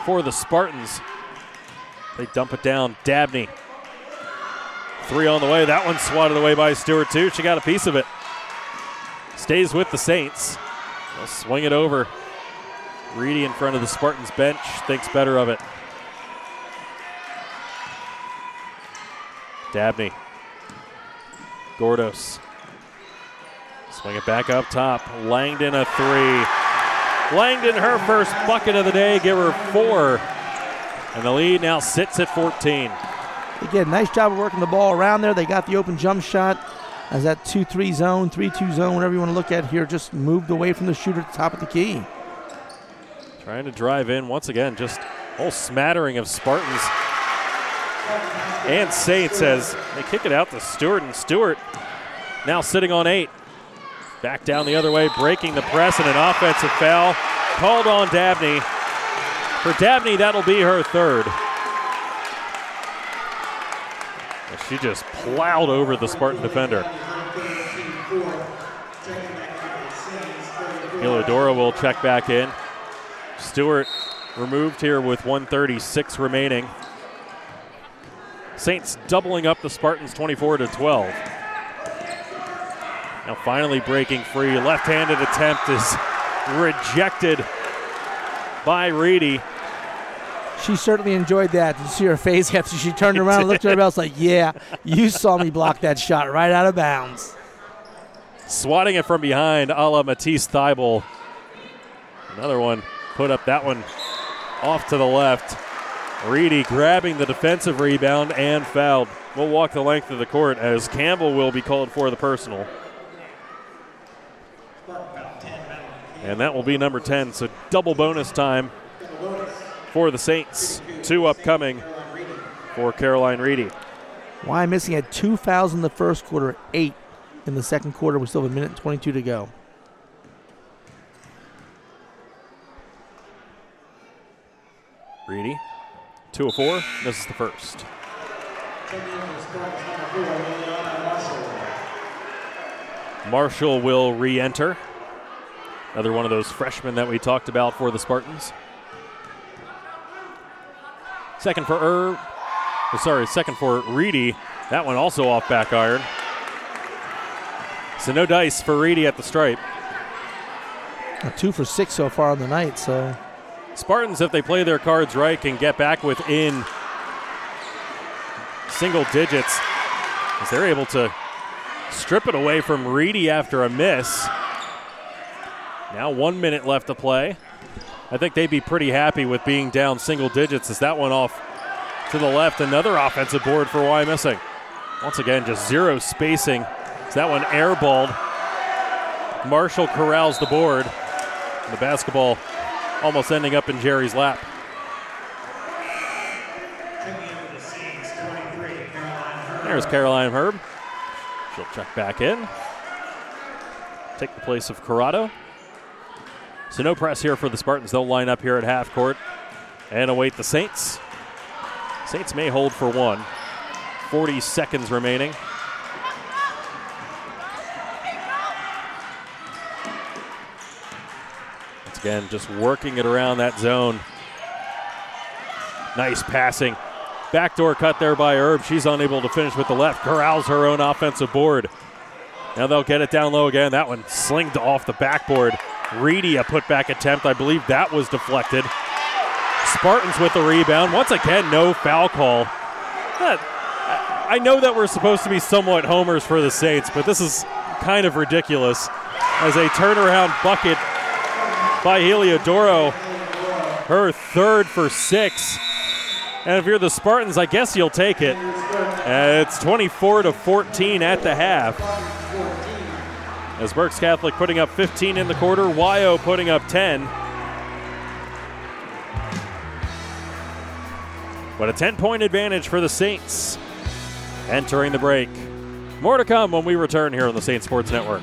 for the Spartans. They dump it down. Dabney. 3 on the way. That one swatted away by Stewart, too. She got a piece of it. Stays with the Saints. They'll swing it over. Reedy in front of the Spartans bench. Thinks better of it. Dabney. Gordos. Swing it back up top. Langdon a 3. Langdon, her first bucket of the day, give her 4. And the lead now sits at 14. Again, nice job of working the ball around there. They got the open jump shot as that 2-3 zone, 3-2 zone, whatever you want to look at here, just moved away from the shooter at the top of the key. Trying to drive in once again, just a whole smattering of Spartans. And Saints as they kick it out to Stewart, and Stewart now sitting on 8. Back down the other way, breaking the press, and an offensive foul called on Dabney. For Dabney, that'll be her third. And she just plowed over the Spartan defender. Illidora will check back in. Stewart removed here with 1:36 remaining. Saints doubling up the Spartans 24-12. Now finally breaking free. Left-handed attempt is rejected by Reedy. She certainly enjoyed that. Did you see her face after she turned around and looked at her else like, yeah, you saw me block that shot right out of bounds. Swatting it from behind a la Matisse Thibault. Another one put up, that one off to the left. Reedy grabbing the defensive rebound and fouled. We'll walk the length of the court as Campbell will be called for the personal. And that will be number 10, so double bonus time for the Saints. 2 upcoming for Caroline Reedy. Wyomissing had 2 fouls in the first quarter, 8 in the second quarter. We still have 1:22 to go. Reedy, 2 of 4, misses the first. Marshall will re-enter. Another one of those freshmen that we talked about for the Spartans. Second for Reedy. That one also off back iron. So no dice for Reedy at the stripe. A 2 for 6 so far on the night, so. Spartans, if they play their cards right, can get back within single digits as they're able to strip it away from Reedy after a miss. Now 1 minute left to play. I think they'd be pretty happy with being down single digits as that one off to the left. Another offensive board for Wyomissing. Once again, just zero spacing. So that one airballed. Marshall corrals the board. And the basketball almost ending up in Jerry's lap. There's Caroline Herb. She'll check back in. Take the place of Corrado. So no press here for the Spartans. They'll line up here at half court and await the Saints. Saints may hold for one. 40 seconds remaining. Once again, just working it around that zone. Nice passing. Backdoor cut there by Herb. She's unable to finish with the left. Corrals her own offensive board. Now they'll get it down low again. That one slinged off the backboard. Reedy, a putback attempt. I believe that was deflected. Spartans with the rebound. Once again, no foul call. I know that we're supposed to be somewhat homers for the Saints, but this is kind of ridiculous as a turnaround bucket by Heliodoro. Her 3rd for 6. And if you're the Spartans, I guess you'll take it. It's 24-14 at the half. As Berks Catholic putting up 15 in the quarter, Wyo putting up 10. But a 10-point advantage for the Saints entering the break. More to come when we return here on the Saints Sports Network.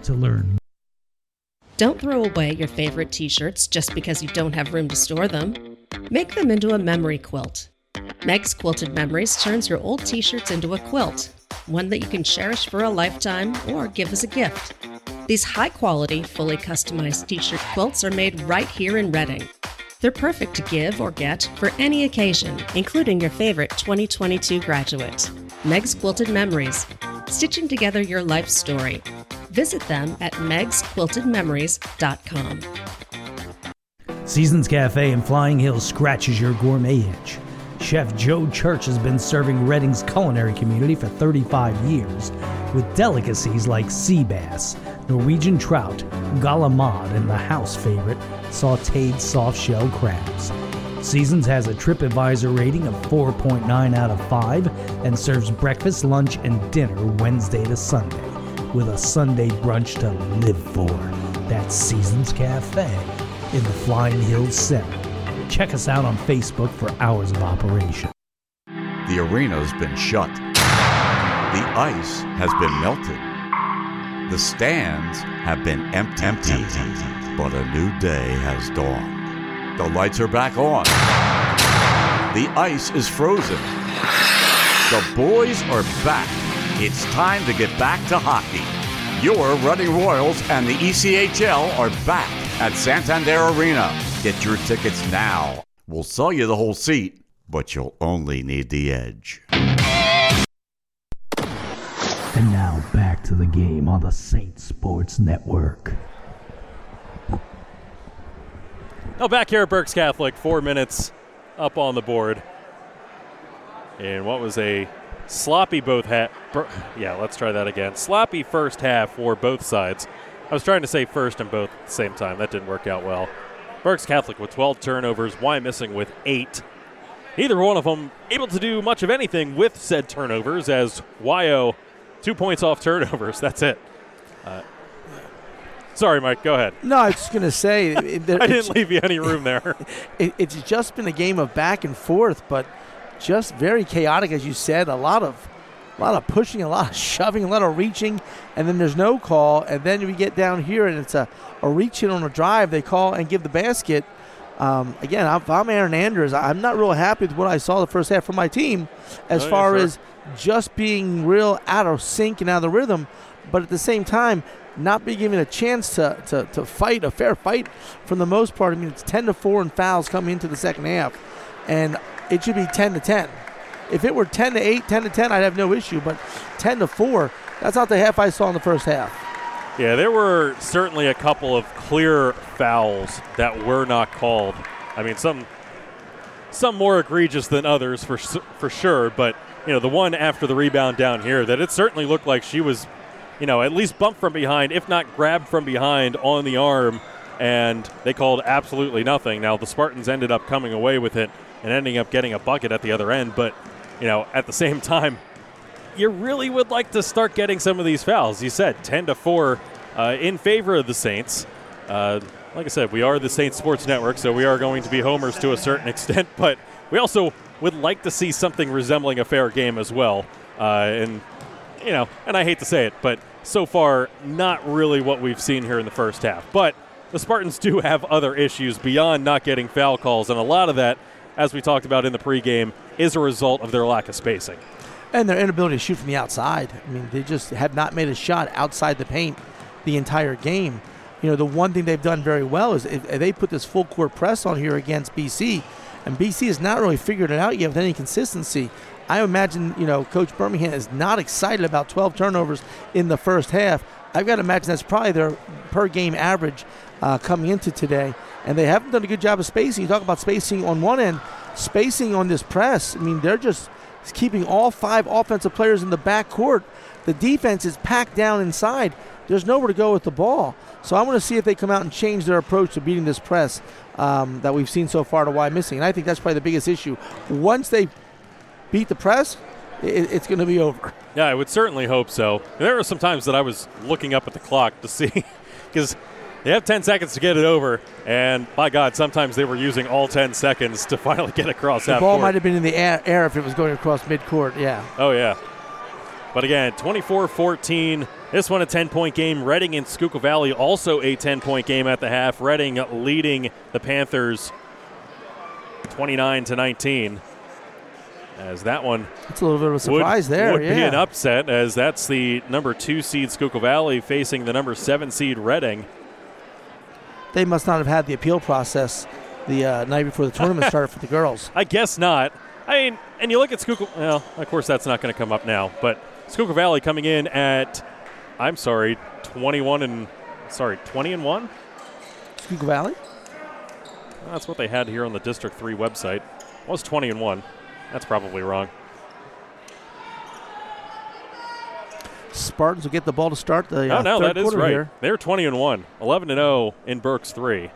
to learn. Don't throw away your favorite t-shirts just because you don't have room to store them. Make them into a memory quilt. Meg's Quilted Memories turns your old t-shirts into a quilt, one that you can cherish for a lifetime or give as a gift. These high-quality, fully customized t-shirt quilts are made right here in Reading. They're perfect to give or get for any occasion, including your favorite 2022 graduate. Meg's Quilted Memories, stitching together your life story. Visit them at megsquiltedmemories.com. Seasons Cafe in Flying Hill scratches your gourmet itch. Chef Joe Church has been serving Reading's culinary community for 35 years with delicacies like sea bass, Norwegian trout, galamad, and the house favorite, sauteed soft shell crabs. Seasons has a TripAdvisor rating of 4.9 out of 5 and serves breakfast, lunch, and dinner Wednesday to Sunday with a Sunday brunch to live for. That's Seasons Cafe in the Flying Hills Center. Check us out on Facebook for hours of operation. The arena's been shut. The ice has been melted. The stands have been empty. But a new day has dawned. The lights are back on. The ice is frozen. The boys are back. It's time to get back to hockey. Your Reading Royals and the ECHL are back at Santander Arena. Get your tickets now. We'll sell you the whole seat, but you'll only need the edge. And now back to the game on the Saints Sports Network. Now back here at Berks Catholic, 4 minutes up on the board. And what was a sloppy sloppy first half for both sides. I was trying to say first and both at the same time. That didn't work out well. Berks Catholic with 12 turnovers, Wyomissing with 8. Neither one of them able to do much of anything with said turnovers, as Wyo 2 points off turnovers. That's it. Sorry, Mike, go ahead. No, I was just going to say. I didn't leave you any room there. It's just been a game of back and forth, but just very chaotic, as you said. A lot of pushing, a lot of shoving, a lot of reaching, and then there's no call. And then we get down here, and it's a reach in on a drive. They call and give the basket. Again, I'm Aaron Andrews. I'm not real happy with what I saw the first half from my team as just being real out of sync and out of the rhythm, but at the same time, not be given a chance to fight, a fair fight for the most part. I mean, it's 10-4 in fouls coming into the second half, and it should be 10-10. If it were 10-8, 10-10, I'd have no issue, but 10-4, that's not the half I saw in the first half. Yeah, there were certainly a couple of clear fouls that were not called. I mean, some more egregious than others for sure, but you know, the one after the rebound down here, that it certainly looked like she was, you know, at least bumped from behind, if not grabbed from behind on the arm, and they called absolutely nothing. Now, the Spartans ended up coming away with it and ending up getting a bucket at the other end, but, you know, at the same time, you really would like to start getting some of these fouls. You said 10-4 in favor of the Saints. Like I said, we are the Saints Sports Network, so we are going to be homers to a certain extent, but we also would like to see something resembling a fair game as well. And I hate to say it, but so far, not really what we've seen here in the first half. But the Spartans do have other issues beyond not getting foul calls, and a lot of that, as we talked about in the pregame, is a result of their lack of spacing. And their inability to shoot from the outside. I mean, they just have not made a shot outside the paint the entire game. You know, the one thing they've done very well is they put this full-court press on here against BC, and BC has not really figured it out yet with any consistency. I imagine, you know, Coach Birmingham is not excited about 12 turnovers in the first half. I've got to imagine that's probably their per-game average coming into today. And they haven't done a good job of spacing. You talk about spacing on one end, spacing on this press. I mean, they're just keeping all five offensive players in the backcourt. The defense is packed down inside. there's nowhere to go with the ball. So I want to see if they come out and change their approach to beating this press that we've seen so far to Wyomissing. And I think that's probably the biggest issue. Once they beat the press, it's going to be over. Yeah, I would certainly hope so. There were some times that I was looking up at the clock to see, because they have 10 seconds to get it over, and by God, sometimes they were using all 10 seconds to finally get across half court. The ball might have been in the air if it was going across midcourt, yeah. Oh, yeah. But again, 24-14, this one a 10-point game. Reading and Schuylkill Valley also a 10-point game at the half. Reading leading the Panthers 29-19. As that one, it's a little bit of a surprise there. Would be an upset, as that's the number 2 seed Schuylkill Valley facing the number 7 seed Reading. They must not have had the appeal process the night before the tournament started for the girls. I guess not. I mean, and you look at Schuylkill. Well, of course that's not going to come up now. But Schuylkill Valley coming in at, 20-1. Schuylkill Valley. Well, that's what they had here on the District 3 website. It was 20-1. That's probably wrong. Spartans will get the ball to start the third that quarter is right here. They're 20-1, 11-0 in Berks 3.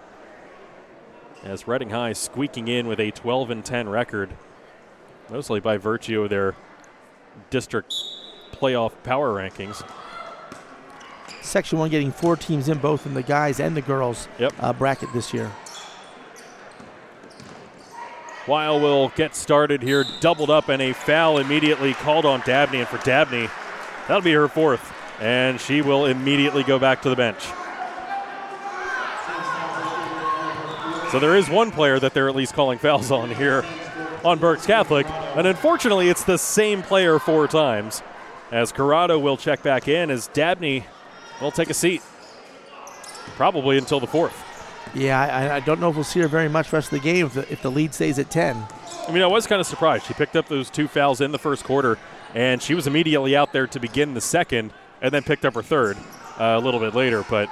As Reading High squeaking in with a 12-10 record, mostly by virtue of their district playoff power rankings. Section 1 getting 4 teams in, both in the guys and the girls bracket this year. Weil will get started here, doubled up, and a foul immediately called on Dabney. And for Dabney, that'll be her 4th, and she will immediately go back to the bench. So there is one player that they're at least calling fouls on here on Berks Catholic, and unfortunately it's the same player 4 times, as Corrado will check back in, as Dabney will take a seat, probably until the 4th. Yeah, I don't know if we'll see her very much rest of the game if the lead stays at 10. I mean, I was kind of surprised. She picked up those 2 fouls in the first quarter, and she was immediately out there to begin the second, and then picked up her third a little bit later. But,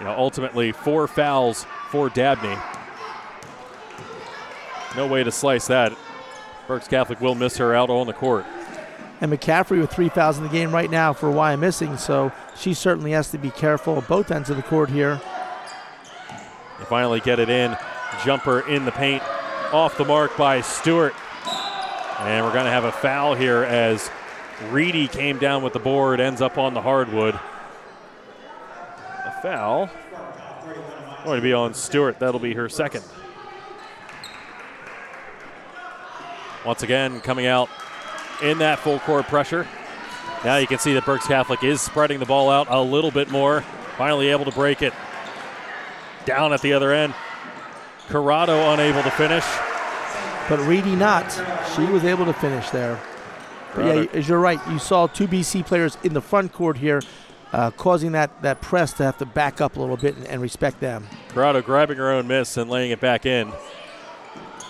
ultimately 4 fouls for Dabney. No way to slice that. Berks Catholic will miss her out on the court. And McCaffrey with 3 fouls in the game right now for Wyomissing, so she certainly has to be careful at both ends of the court here. They finally get it in. Jumper in the paint. Off the mark by Stewart. And we're going to have a foul here, as Reedy came down with the board, ends up on the hardwood. A foul going to be on Stewart. That'll be her 2nd. Once again, coming out in that full court pressure. Now you can see that Berks Catholic is spreading the ball out a little bit more. Finally able to break it. Down at the other end. Corrado unable to finish. But Reedy not. She was able to finish there. But yeah, as you're right, you saw 2 BC players in the front court here causing that press to have to back up a little bit and respect them. Corrado grabbing her own miss and laying it back in.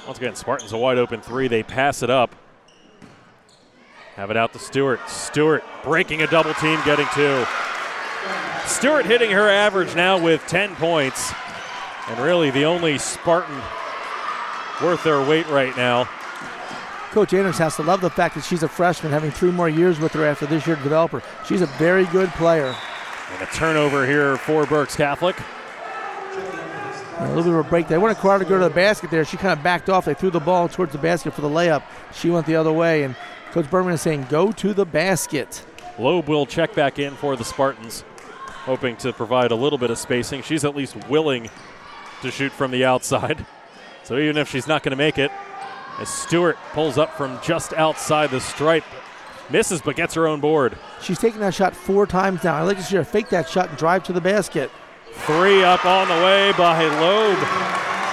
Once again, Spartans a wide open 3. They pass it up. Have it out to Stewart. Stewart breaking a double team, getting 2. Stewart hitting her average now with 10 points. And really the only Spartan worth their weight right now. Coach Anders has to love the fact that she's a freshman, having 3 more years with her after this year to develop her. She's a very good player. And a turnover here for Berks Catholic. And a little bit of a break. They wanted Corrado to go to the basket there. She kind of backed off. They threw the ball towards the basket for the layup. She went the other way, and Coach Bergman is saying, go to the basket. Loeb will check back in for the Spartans, hoping to provide a little bit of spacing. She's at least willing to shoot from the outside. So even if she's not going to make it, as Stewart pulls up from just outside the stripe, misses but gets her own board. She's taken that shot 4 times now. I like to see her fake that shot and drive to the basket. 3 up on the way by Loeb.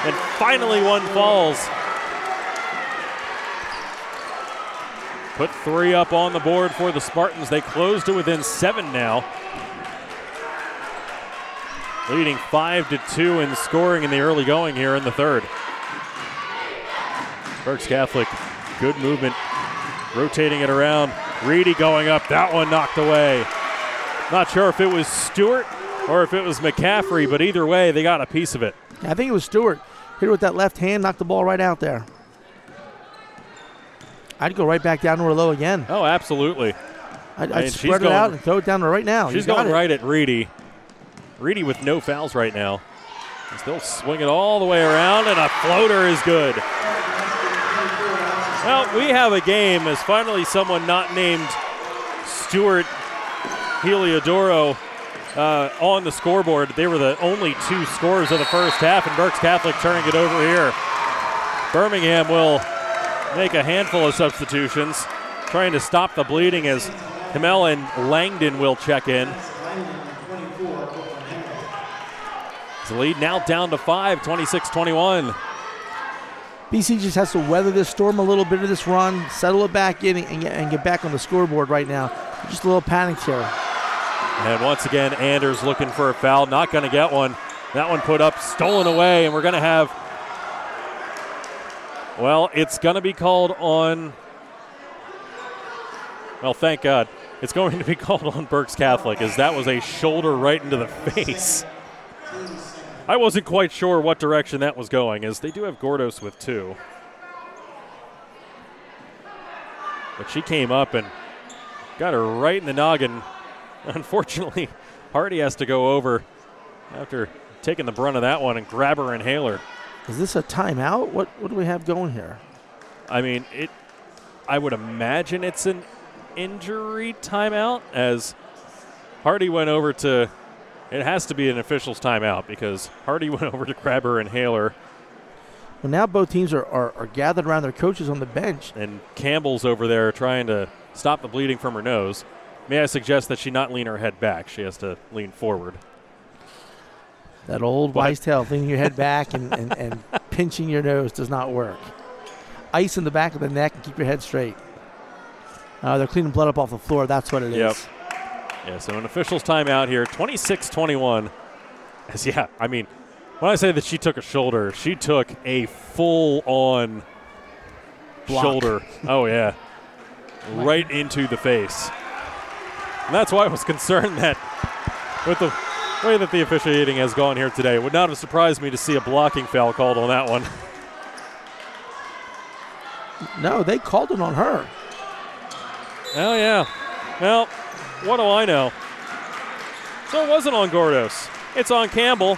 And finally one falls. Put 3 up on the board for the Spartans. They close to within 7 now. Leading 5-2 in scoring in the early going here in the third. Berks Catholic, good movement, rotating it around. Reedy going up, that one knocked away. Not sure if it was Stewart or if it was McCaffrey, but either way, they got a piece of it. I think it was Stewart. Hit it with that left hand, knocked the ball right out there. I'd go right back down to her low again. Oh, absolutely. I'd spread it out and throw it down right now. She's going right at Reedy. Reedy with no fouls right now. Still swing it all the way around, and a floater is good. Well, we have a game as finally someone not named Stewart Heliodoro on the scoreboard. They were the only two scorers of the first half, and Berks Catholic turning it over here. Birmingham will make a handful of substitutions, trying to stop the bleeding as Hamel and Langdon will check in. The lead now down to 5, 26-21. BC just has to weather this storm a little bit of this run, settle it back in, and get back on the scoreboard right now. Just a little panic here. And once again, Anders looking for a foul, not going to get one. That one put up, stolen away, and we're going to have, well, it's going to be called on, well, thank God. It's going to be called on Berks Catholic, as that was a shoulder right into the face. I wasn't quite sure what direction that was going, as they do have Gordos with two. But she came up and got her right in the noggin. Unfortunately, Hardy has to go over after taking the brunt of that one and grab her inhaler. Is this a timeout? What do we have going here? I mean, I would imagine it's an injury timeout, as Hardy went over to... It has to be an official's timeout, because Hardy went over to grab her inhaler. Well, now both teams are gathered around their coaches on the bench. And Campbell's over there trying to stop the bleeding from her nose. May I suggest that she not lean her head back? She has to lean forward. That old wise tale, leaning your head back and pinching your nose does not work. Ice in the back of the neck and keep your head straight. They're cleaning blood up off the floor. That's what it is. Yeah, so an official's timeout here, 26-21. Yeah, I mean, when I say that she took a shoulder, she took a full-on shoulder. Oh, yeah. Right into the face. And that's why I was concerned that with the way that the officiating has gone here today, it would not have surprised me to see a blocking foul called on that one. No, they called it on her. Oh, yeah. Well... What do I know? So it wasn't on Gordos. It's on Campbell.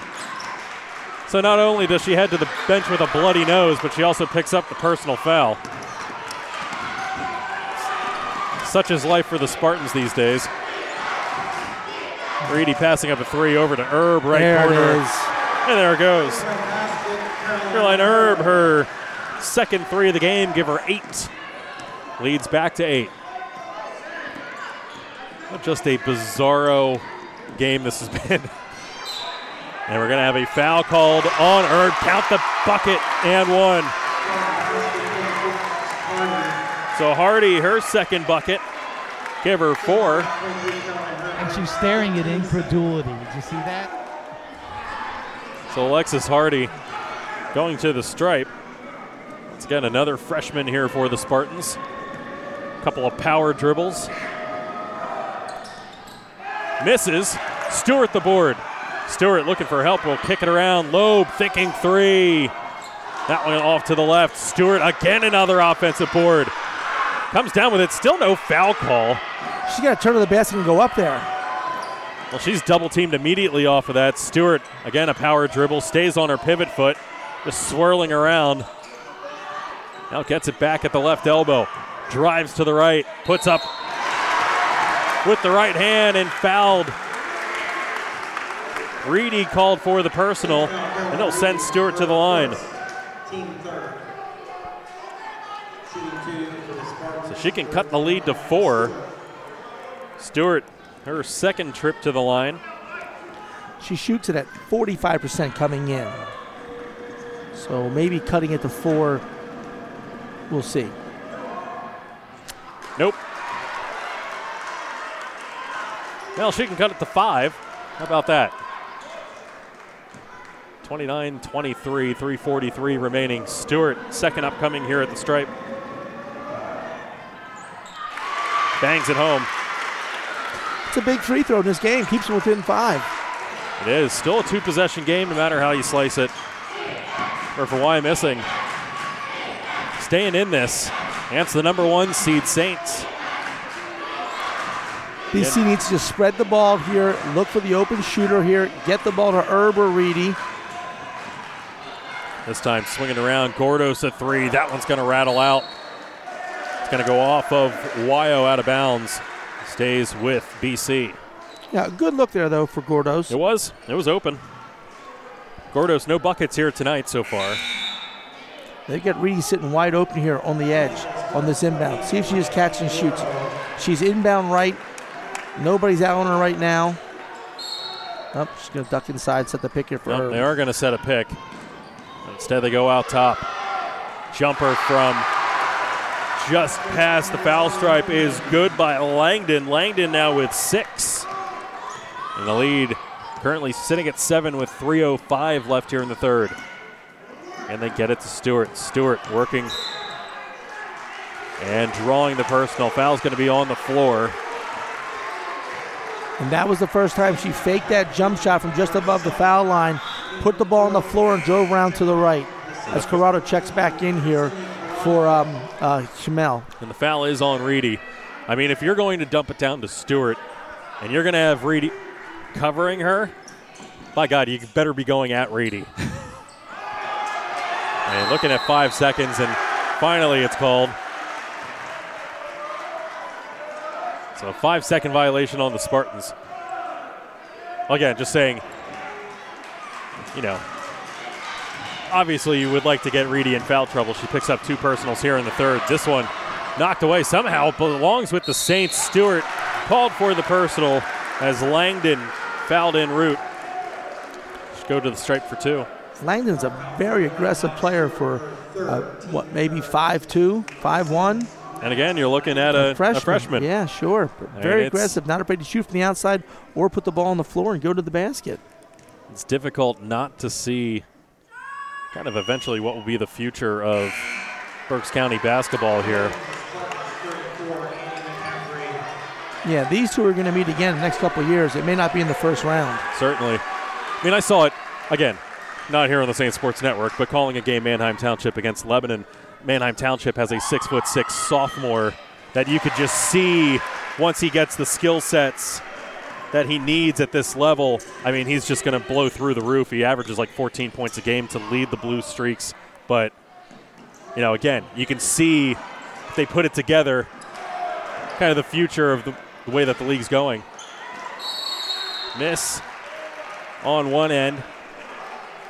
So not only does she head to the bench with a bloody nose, but she also picks up the personal foul. Such is life for the Spartans these days. Reedy passing up a three over to Herb, right there corner. It is. And there it goes. Caroline Herb, her second three of the game, give her 8. Leads back to 8. Just a bizarro game this has been. And we're going to have a foul called on Herb. Count the bucket and one. So Hardy, her second bucket. Give her 4. And she's staring at incredulity. Did you see that? So Alexis Hardy going to the stripe. Once again, another freshman here for the Spartans. A couple of power dribbles. Misses. Stewart the board. Stewart looking for help. Will kick it around. Loeb thinking three. That one off to the left. Stewart again, another offensive board. Comes down with it. Still no foul call. She's got to turn to the basket and go up there. Well, she's double teamed immediately off of that. Stewart, again, a power dribble. Stays on her pivot foot. Just swirling around. Now gets it back at the left elbow. Drives to the right. Puts up with the right hand and fouled. Reedy called for the personal, and they'll send Stewart to the line. So she can cut the lead to 4. Stewart, her second trip to the line. She shoots it at 45% coming in. So maybe cutting it to 4, we'll see. Nope. Well, she can cut it to 5. How about that? 29-23, 3:43 remaining. Stewart, second upcoming here at the stripe. Bangs it home. It's a big free throw in this game. Keeps them within 5. It is. Still a two-possession game, no matter how you slice it. Or for Wyomissing. Staying in this. That's the number 1 seed Saints. BC needs to just spread the ball here, look for the open shooter here, get the ball to Herb or Reedy. This time swinging around, Gordos a three. That one's going to rattle out. It's going to go off of Wyo out of bounds. Stays with BC. Yeah, good look there, though, for Gordos. It was. It was open. Gordos, no buckets here tonight so far. They get Reedy sitting wide open here on the edge on this inbound. See if she just catches and shoots. She's inbound right. Nobody's out on her right now. Oh, she's going to duck inside, set the pick here for her. They are going to set a pick. Instead, they go out top. Jumper from just past the foul stripe is good by Langdon. Langdon now with 6. And the lead currently sitting at 7 with 3:05 left here in the third. And they get it to Stewart. Stewart working and drawing the personal. Foul's going to be on the floor. And that was the first time she faked that jump shot from just above the foul line, put the ball on the floor, and drove around to the right as Corrado checks back in here for Schmel. And the foul is on Reedy. I mean, if you're going to dump it down to Stewart and you're going to have Reedy covering her, my God, you better be going at Reedy. And looking at 5 seconds, and finally it's called. So a 5-second violation on the Spartans. Again, just saying, you know, obviously you would like to get Reedy in foul trouble. She picks up 2 personals here in the third. This one knocked away somehow, belongs with the Saints. Stewart called for the personal as Langdon fouled en route. Just go to the stripe for 2. Langdon's a very aggressive player for, maybe 5'2", 5'1". And again, you're looking at a freshman. Yeah, sure. Very aggressive, not afraid to shoot from the outside or put the ball on the floor and go to the basket. It's difficult not to see kind of eventually what will be the future of Berks County basketball here. Yeah, these two are going to meet again in the next couple of years. It may not be in the first round. Certainly. I mean, I saw it, again, not here on the Saints Sports Network, but calling a game Manheim Township against Lebanon. Manheim Township has a 6'6" sophomore that you could just see once he gets the skill sets that he needs at this level. I mean, he's just going to blow through the roof. He averages like 14 points a game to lead the Blue Streaks. But, you know, again, you can see if they put it together, kind of the future of the way that the league's going. Miss on one end.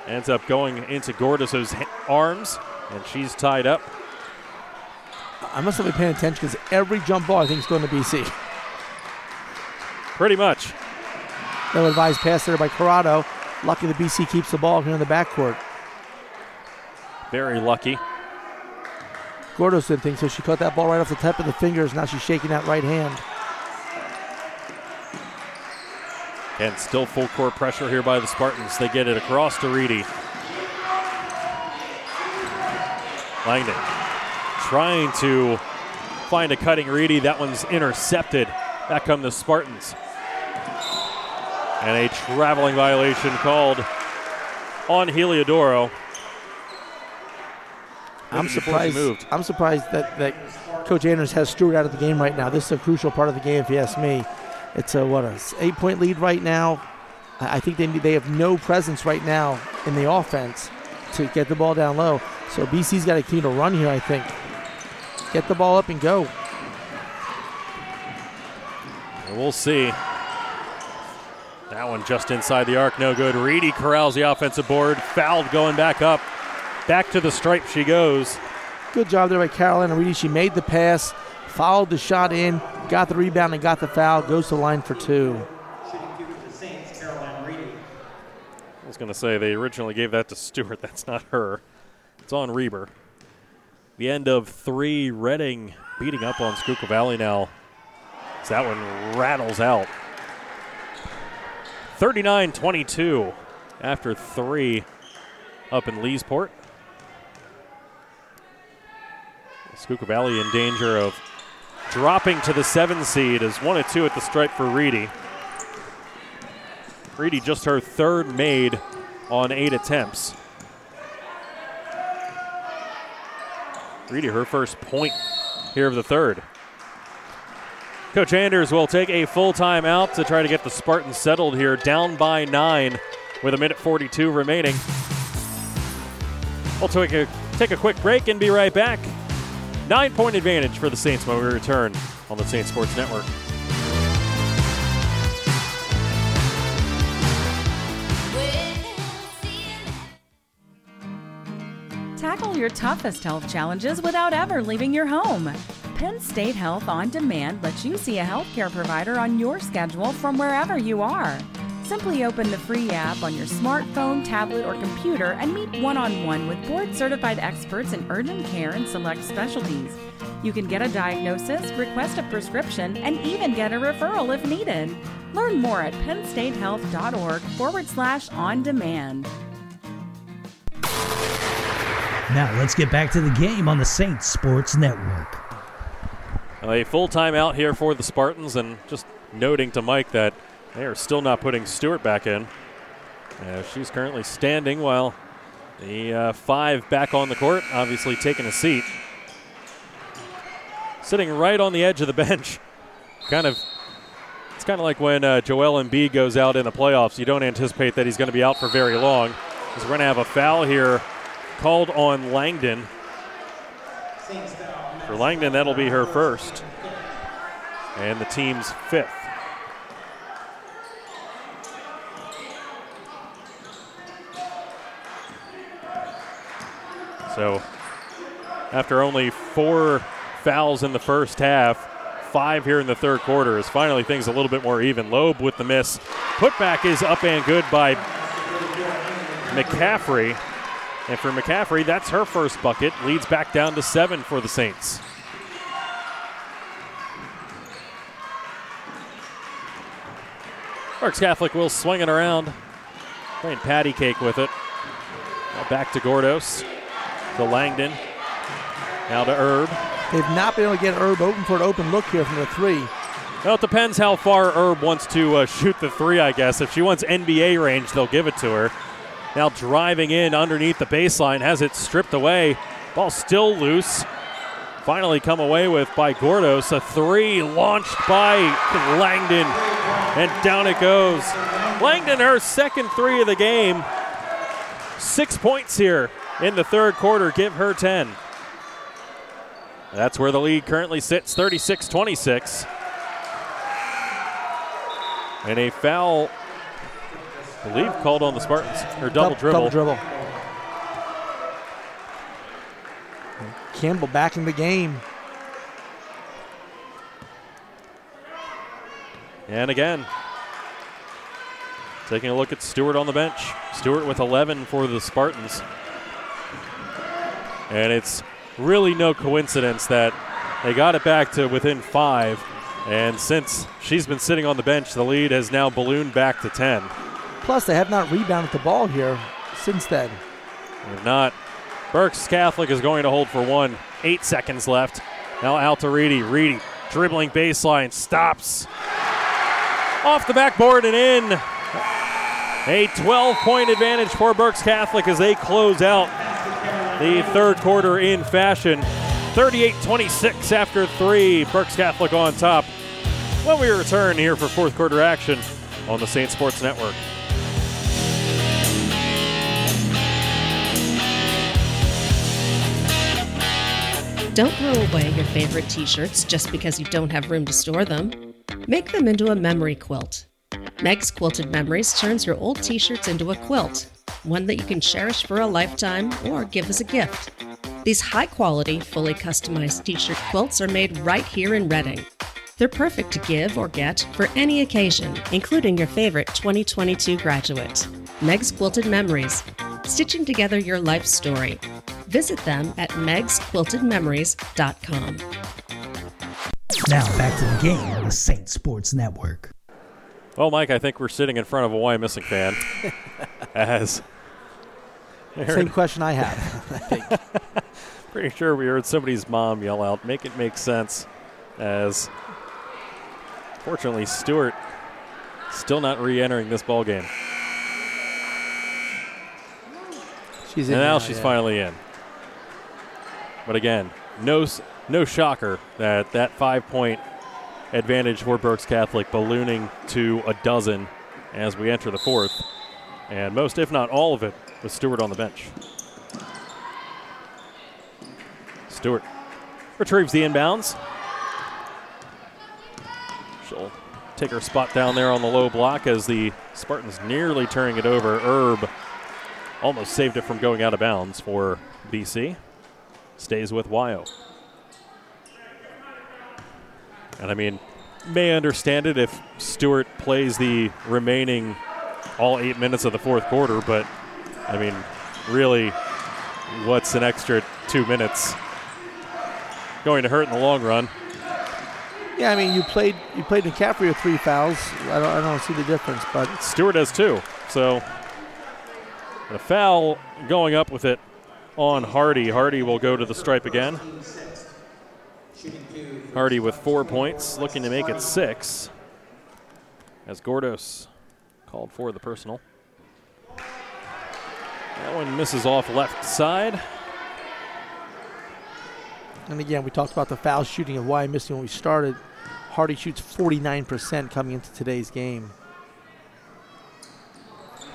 Ends up going into Gordos' arms, and she's tied up. I must have been paying attention because every jump ball I think is going to BC. Pretty much. No advised pass there by Corrado. Lucky the BC keeps the ball here in the backcourt. Very lucky. Gordos didn't think so. She caught that ball right off the tip of the fingers. Now she's shaking that right hand. And still full court pressure here by the Spartans. They get it across to Reedy. Langdon trying to find a cutting Reedy. That one's intercepted. Back come the Spartans. And a traveling violation called on Heliodoro. I'm surprised that Coach Anders has Stewart out of the game right now. This is a crucial part of the game if you ask me. It's an 8-point lead right now. I think they have no presence right now in the offense to get the ball down low. So BC's got to continue to run here, I think. Get the ball up and go. And we'll see. That one just inside the arc, no good. Reedy corrals the offensive board. Fouled going back up. Back to the stripe she goes. Good job there by Caroline Reedy. She made the pass, fouled the shot in, got the rebound and got the foul, goes to the line for 2. I was going to say they originally gave that to Stewart. That's not her. It's on Reber. The end of 3, Redding beating up on Schuylkill Valley now. So that one rattles out. 39-22 after 3 up in Leesport. Schuylkill Valley in danger of dropping to the 7 seed is 1-2 at the stripe for Reedy. Reedy just her 3rd made on 8 attempts. Reedy her first point here of the third. Coach Anders will take a full time out to try to get the Spartans settled here, down by 9 with 1:42 remaining. We'll take a quick break and be right back. 9-point advantage for the Saints when we return on the Saints Sports Network. Tackle your toughest health challenges without ever leaving your home. Penn State Health On Demand lets you see a healthcare provider on your schedule from wherever you are. Simply open the free app on your smartphone, tablet, or computer and meet one-on-one with board-certified experts in urgent care and select specialties. You can get a diagnosis, request a prescription, and even get a referral if needed. Learn more at pennstatehealth.org/on-demand. Now let's get back to the game on the Saints Sports Network. A full timeout here for the Spartans, and just noting to Mike that they are still not putting Stewart back in. She's currently standing while the 5 back on the court, obviously taking a seat. Sitting right on the edge of the bench. It's kind of like when Joel Embiid goes out in the playoffs. You don't anticipate that he's going to be out for very long. Because we're going to have a foul here called on Langdon. For Langdon, that'll be her first. And the team's 5th. So after only 4 fouls in the first half, 5 here in the third quarter, is finally things a little bit more even. Loeb with the miss. Putback is up and good by McCaffrey. And for McCaffrey, that's her first bucket. Leads back down to 7 for the Saints. Berks Catholic will swing it around. Playing patty cake with it. Now back to Gordos. To Langdon, now to Herb. They've not been able to get Herb open for an open look here from the three. Well, it depends how far Herb wants to shoot the three, I guess. If she wants NBA range, they'll give it to her. Now driving in underneath the baseline, has it stripped away. Ball still loose. Finally come away with by Gordos. A three launched by Langdon, and down it goes. Langdon, her second three of the game. 6 points here in the third quarter, give her 10. That's where the lead currently sits, 36-26. And a foul, I believe, called on the Spartans, or double dribble. Double dribble. Campbell back in the game. And again, taking a look at Stewart on the bench. Stewart with 11 for the Spartans. And it's really no coincidence that they got it back to within 5. And since she's been sitting on the bench, the lead has now ballooned back to 10. Plus, they have not rebounded the ball here since then. If not, Berks Catholic is going to hold for one. 8 seconds left. Now out to Reedy. Reedy dribbling baseline, stops. Off the backboard and in. A 12-point advantage for Berks Catholic as they close out the third quarter in fashion. 38-26 after 3. Berks Catholic on top. When we return here for fourth quarter action on the Saints Sports Network. Don't throw away your favorite t-shirts just because you don't have room to store them. Make them into a memory quilt. Meg's Quilted Memories turns your old t-shirts into a quilt, one that you can cherish for a lifetime or give as a gift. These high-quality, fully customized t-shirt quilts are made right here in Reading. They're perfect to give or get for any occasion, including your favorite 2022 graduate. Meg's Quilted Memories, stitching together your life story. Visit them at megsquiltedmemories.com. Now back to the game on the Saints Sports Network. Well, Mike, I think we're sitting in front of a Wyomissing fan. As same question I have. Pretty sure we heard somebody's mom yell out, "Make it make sense," as fortunately Stewart still not re-entering this ball game. She's in, and now she's finally in. But again, no shocker that 5-point advantage for Berks Catholic, ballooning to a dozen as we enter the fourth. And most, if not all of it, with Stewart on the bench. Stewart retrieves the inbounds. She'll take her spot down there on the low block as the Spartans nearly turning it over. Herb almost saved it from going out of bounds for BC. Stays with Wyo. And I mean, may understand it if Stewart plays the remaining all 8 minutes of the fourth quarter, but I mean, really, what's an extra 2 minutes going to hurt in the long run? Yeah, I mean, you played McCaffrey with three fouls. I don't see the difference, but Stewart has two. So the foul going up with it on Hardy. Hardy will go to the stripe again. Hardy with 4 points, looking to make it six, as Gordos called for the personal. That one misses off left side. And again, we talked about the foul shooting of Wyomissing when we started. Hardy shoots 49% coming into today's game.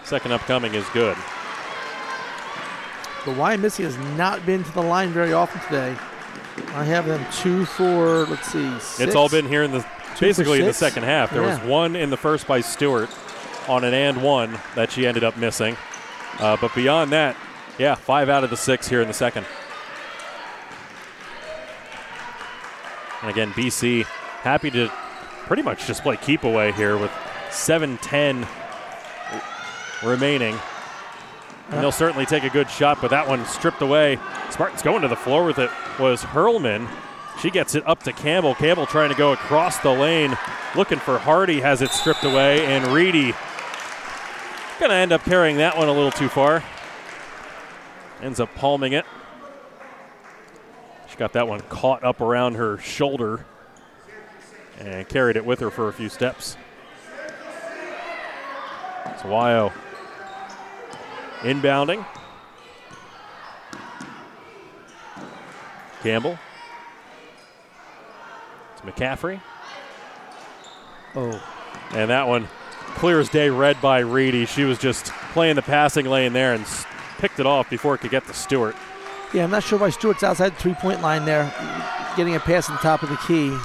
Second upcoming is good. But Wyomissing has not been to the line very often today. I have them 2 for, let's see, six. It's all been here in the basically in the second half. There was one in the first by Stewart on an and one that she ended up missing. But beyond that, yeah, 5 out of the 6 here in the second. And again, BC happy to pretty much just play keep away here with 7-10 remaining. And they'll certainly take a good shot, but that one stripped away. Spartans going to the floor with it was Hurlman. She gets it up to Campbell. Campbell trying to go across the lane, looking for Hardy, has it stripped away, and Reedy going to end up carrying that one a little too far. Ends up palming it. She got that one caught up around her shoulder and carried it with her for a few steps. It's Wyo inbounding. Campbell. It's McCaffrey. Oh. And that one clear as day, read by Reedy. She was just playing the passing lane there and picked it off before it could get to Stewart. Yeah, I'm not sure why Stewart's outside the three-point line there, getting a pass at the top of the key.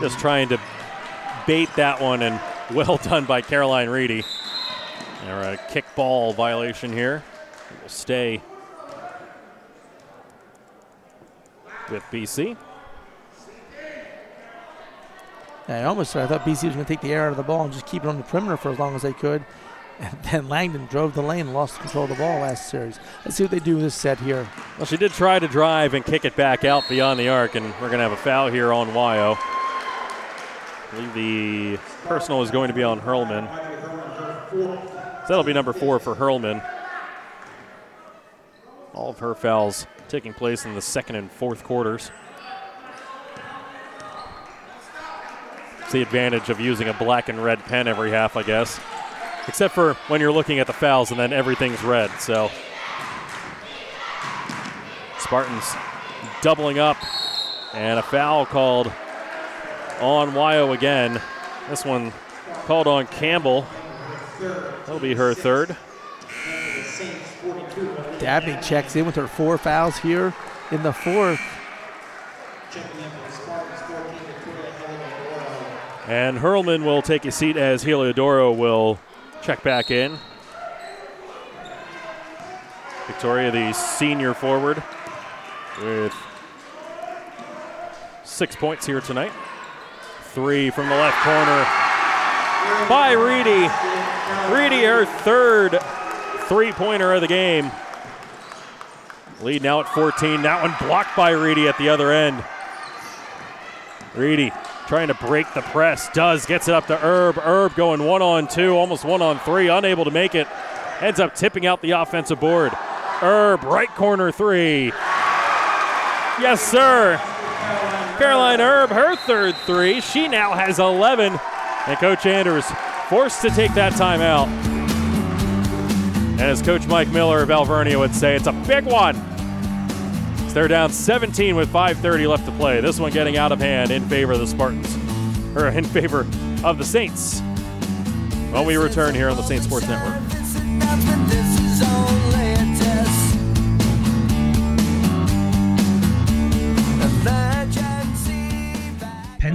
Just trying to bait that one, and well done by Caroline Reedy. All right, a kickball violation here. It will stay with BC. I thought BC was going to take the air out of the ball and just keep it on the perimeter for as long as they could. And then Langdon drove the lane and lost control of the ball last series. Let's see what they do with this set here. Well, she did try to drive and kick it back out beyond the arc, and we're going to have a foul here on Wyo. I believe the personal is going to be on Hurlman. So that'll be number 4 for Hurlman. All of her fouls taking place in the second and fourth quarters. It's the advantage of using a black and red pen every half, I guess. Except for when you're looking at the fouls and then everything's red, so. Spartans doubling up, and a foul called on Wyo again. This one called on Campbell. That'll be her third. Dabney checks in with her 4 fouls here in the fourth. And Hurlman will take a seat as Heliodoro will check back in. Victoria, the senior forward, with 6 points here tonight. 3 from the left corner by Reedy. Reedy, her third three-pointer of the game. Lead now at 14. That one blocked by Reedy at the other end. Reedy trying to break the press. Does. Gets it up to Herb. Herb going 1-on-2, almost 1-on-3. Unable to make it. Ends up tipping out the offensive board. Herb, right corner three. Yes, sir. Caroline Herb, her third three. She now has 11. And Coach Anders forced to take that timeout. And as Coach Mike Miller of Alvernia would say, it's a big one. They're down 17 with 5:30 left to play. This one getting out of hand in favor of the Spartans. or in favor of the Saints. Well, we return here on the Saints Sports Network. Penn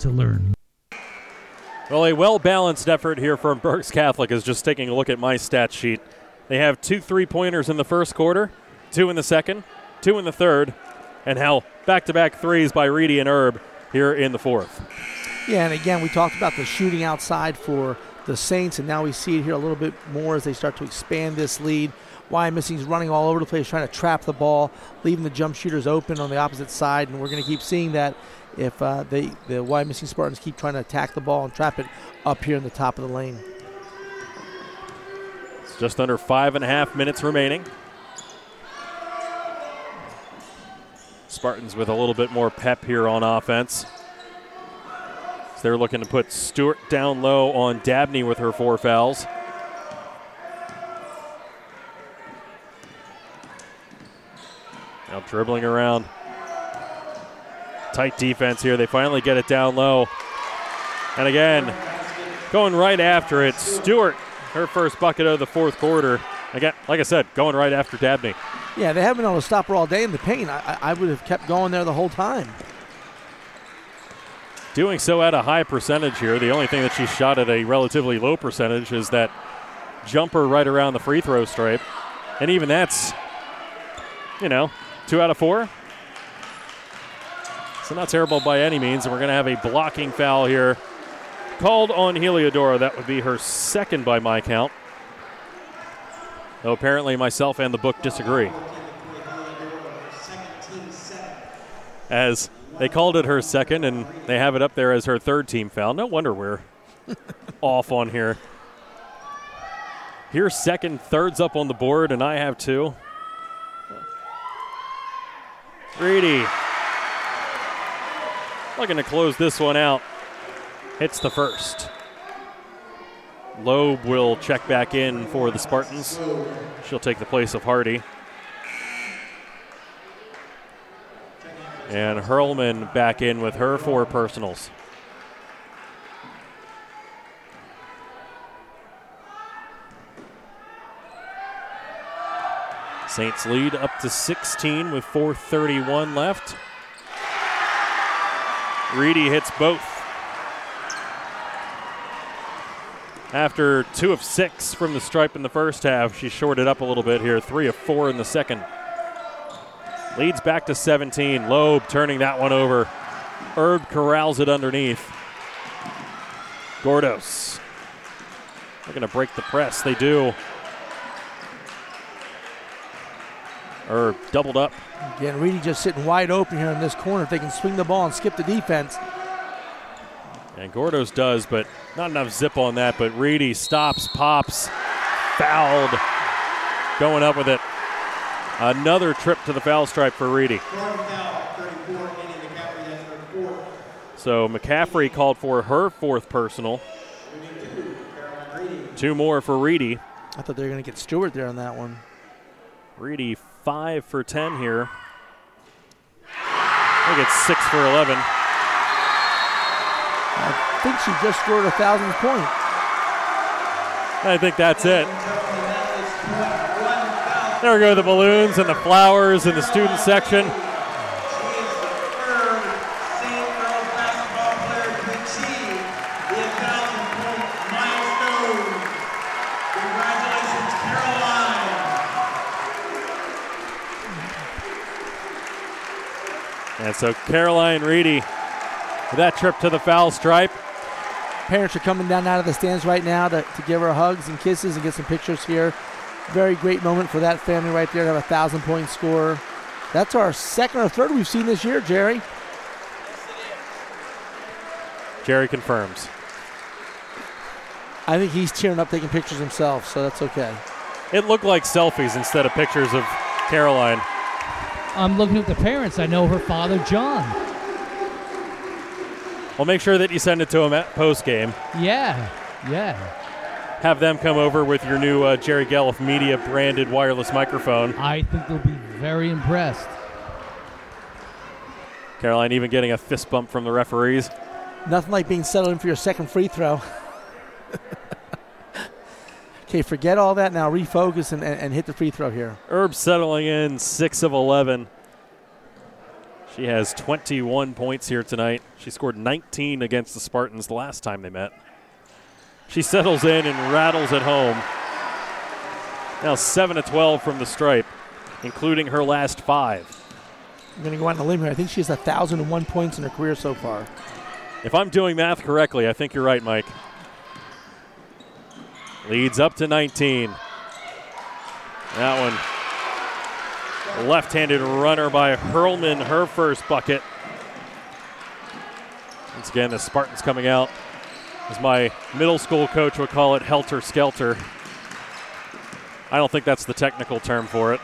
to learn. Well, a well-balanced effort here from Berks Catholic is just taking a look at my stat sheet. They have 2 3-pointers in the first quarter, 2 in the second, 2 in the third, and hell, back-to-back threes by Reedy and Herb here in the fourth. Yeah, and again, we talked about the shooting outside for the Saints, and now we see it here a little bit more as they start to expand this lead. Wyomissing's running all over the place, trying to trap the ball, leaving the jump shooters open on the opposite side, and we're going to keep seeing that if the Wyomissing Spartans keep trying to attack the ball and trap it up here in the top of the lane. It's just under 5.5 minutes remaining. Spartans with a little bit more pep here on offense. So they're looking to put Stewart down low on Dabney with her 4 fouls. Now dribbling around. Tight defense here. They finally get it down low. And again, going right after it. Stewart, her first bucket of the fourth quarter. Again, like I said, going right after Dabney. Yeah, they haven't been able to stop her all day in the paint. I would have kept going there the whole time. Doing so at a high percentage here. The only thing that she shot at a relatively low percentage is that jumper right around the free throw stripe. And even that's, 2 out of 4. So not terrible by any means. And we're going to have a blocking foul here called on Heliodora. That would be her second by my count. Though apparently myself and the book disagree. As they called it her second, and they have it up there as her third team foul. No wonder we're off on here. Here's second, third's up on the board, and I have 2. Reedy looking to close this one out. Hits the first. Loeb will check back in for the Spartans. She'll take the place of Hardy. And Hurlman back in with her 4 personals. Saints lead up to 16 with 4:31 left. Reedy hits both. After 2 of 6 from the stripe in the first half, she shorted up a little bit here. 3 of 4 in the second. Leads back to 17. Loeb turning that one over. Herb corrals it underneath. Gordos. They're going to break the press. They do. Herb doubled up. Again, Reedy just sitting wide open here in this corner. If they can swing the ball and skip the defense. And Gordos does, but not enough zip on that. But Reedy stops, pops, fouled. Going up with it. Another trip to the foul stripe for Reedy. So McCaffrey called for her 4th personal. 2 more for Reedy. I thought they were going to get Stewart there on that one. Reedy 5 for 10 here. I think it's 6 for 11. I think she just scored a 1,000th point. I think that's it. There we go, the balloons and the flowers in the student section. And so Caroline Reedy, that trip to the foul stripe. Parents are coming down out of the stands right now to give her hugs and kisses and get some pictures here. Very great moment for that family right there to have a 1,000-point scorer. That's our second or third we've seen this year, Jerry. Jerry confirms. I think he's tearing up taking pictures himself, so that's okay. It looked like selfies instead of pictures of Caroline. I'm looking at the parents. I know her father, John. Well, make sure that you send it to him at post-game. Yeah, yeah. Have them come over with your new Jerry Gelliff Media-branded wireless microphone. I think they'll be very impressed. Caroline even getting a fist bump from the referees. Nothing like being settled in for your second free throw. Okay, forget all that now. Refocus and hit the free throw here. Herb settling in 6 of 11. She has 21 points here tonight. She scored 19 against the Spartans the last time they met. She settles in and rattles at home. Now 7 of 12 from the stripe, including her last 5. I'm going to go out on a limb here. I think she has 1,001 points in her career so far. If I'm doing math correctly, I think you're right, Mike. Leads up to 19. That one. Left-handed runner by Hurlman, her first bucket. Once again, the Spartans coming out. As my middle school coach would call it, helter-skelter. I don't think that's the technical term for it.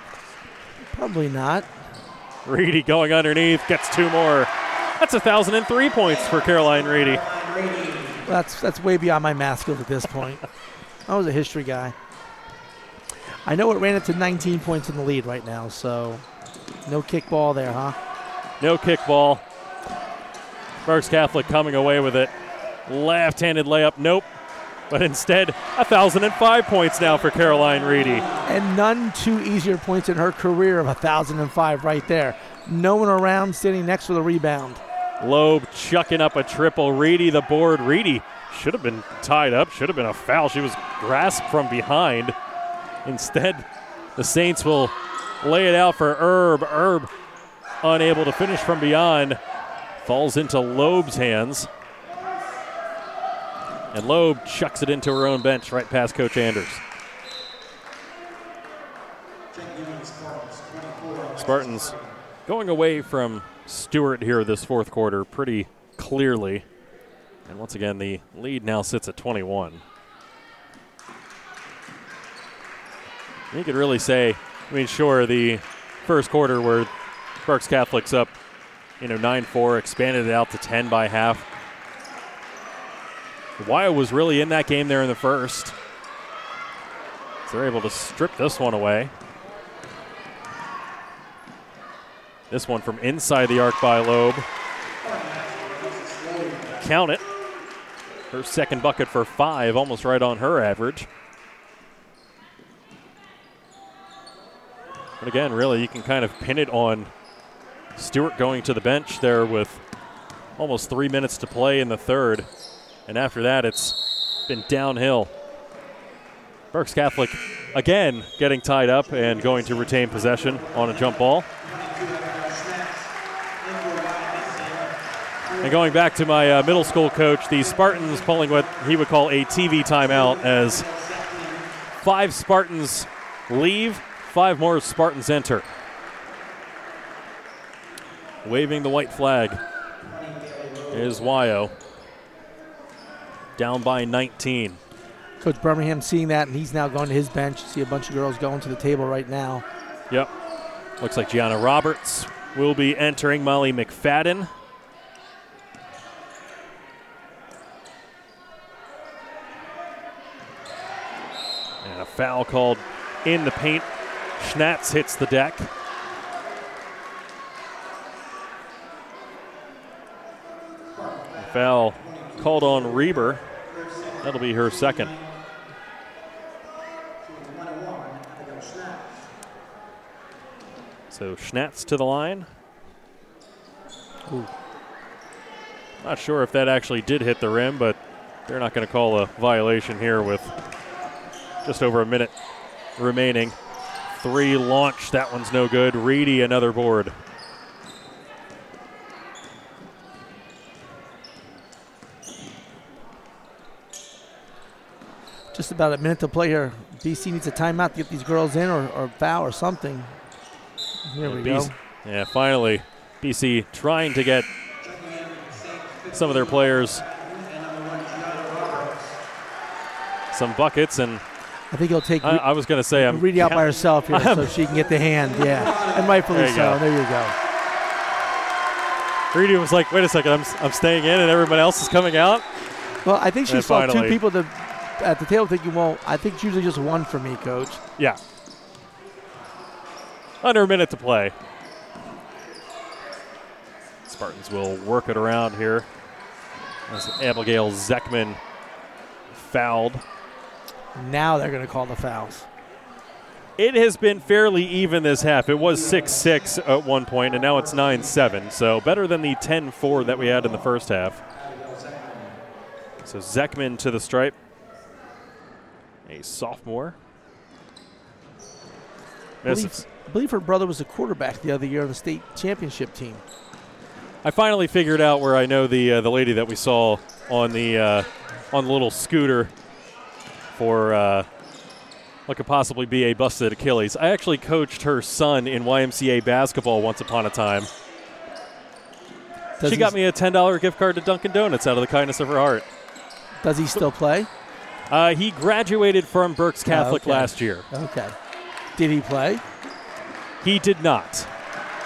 Probably not. Reedy going underneath, gets 2 more. That's 1,003 points for Caroline Reedy. That's way beyond my math skills at this point. I was a history guy. I know it ran up to 19 points in the lead right now, so no kickball there, huh? No kickball. Berks Catholic coming away with it. Left-handed layup, nope. But instead, 1,005 points now for Caroline Reedy. And none too easier points in her career of 1,005 right there. No one around standing next to the rebound. Loeb chucking up a triple. Reedy the board. Reedy should have been tied up, should have been a foul. She was grasped from behind. Instead, the Saints will lay it out for Herb. Herb, unable to finish from beyond, falls into Loeb's hands. And Loeb chucks it into her own bench right past Coach Anders. Spartans going away from Stewart here this fourth quarter pretty clearly. And once again, the lead now sits at 21. You could really say, I mean, sure, the first quarter where Berks Catholic's up, 9-4, expanded it out to 10 by half. Wyatt was really in that game there in the first. So they're able to strip this one away. This one from inside the arc by Loeb. Count it. Her second bucket for 5, almost right on her average. But again, really, you can kind of pin it on Stewart going to the bench there with almost 3 minutes to play in the third. And after that, it's been downhill. Berks Catholic again getting tied up and going to retain possession on a jump ball. And going back to my middle school coach, the Spartans pulling what he would call a TV timeout as 5 Spartans leave, 5 more Spartans enter. Waving the white flag is Wyo. Down by 19. Coach Birmingham seeing that, and he's now going to his bench. See a bunch of girls going to the table right now. Yep. Looks like Gianna Roberts will be entering. Molly McFadden. And a foul called in the paint. Schnatz hits the deck. Foul called on Reber. That'll be her second. So Schnatz to the line. Ooh. Not sure if that actually did hit the rim, but they're not going to call a violation here with just over a minute remaining. 3 launch. That one's no good. Reedy, another board. Just about a minute to play here. BC needs a timeout to get these girls in or foul or something. Here we go. Yeah, finally, BC trying to get some of their players some buckets, and I think he'll take. I was going to say I'm reading out by herself here, so she can get the hand. Yeah, and rightfully there so. Go. There you go. Reedy was like, "Wait a second, I'm staying in, and everyone else is coming out." Well, I think she saw finally, two people at the table thinking, "Well, I think it's usually just one for me, Coach." Yeah. Under a minute to play. Spartans will work it around here as Abigail Zeckman fouled. Now they're going to call the fouls. It has been fairly even this half. It was 6-6 at one point, and now it's 9-7, so better than the 10-4 that we had in the first half. So Zeckman to the stripe, a sophomore. I believe her brother was a quarterback the other year on the state championship team. I finally figured out where I know the lady that we saw on the little scooter for what could possibly be a busted Achilles. I actually coached her son in YMCA basketball once upon a time. She got me a $10 gift card to Dunkin' Donuts out of the kindness of her heart. Does he still play? He graduated from Berks Catholic last year. Okay. Did he play? He did not.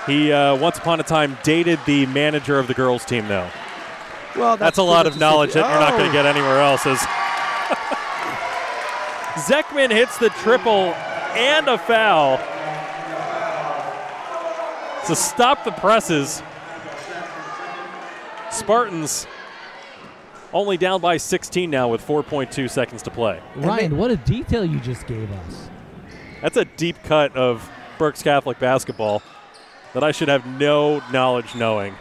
He, once upon a time, dated the manager of the girls' team, though. Well, that's a lot of knowledge that you're not going to get anywhere else. Zeckman hits the triple and a foul. So stop the presses. Spartans only down by 16 now with 4.2 seconds to play. Ryan, what a detail you just gave us. That's a deep cut of Berks Catholic basketball that I should have no knowledge knowing.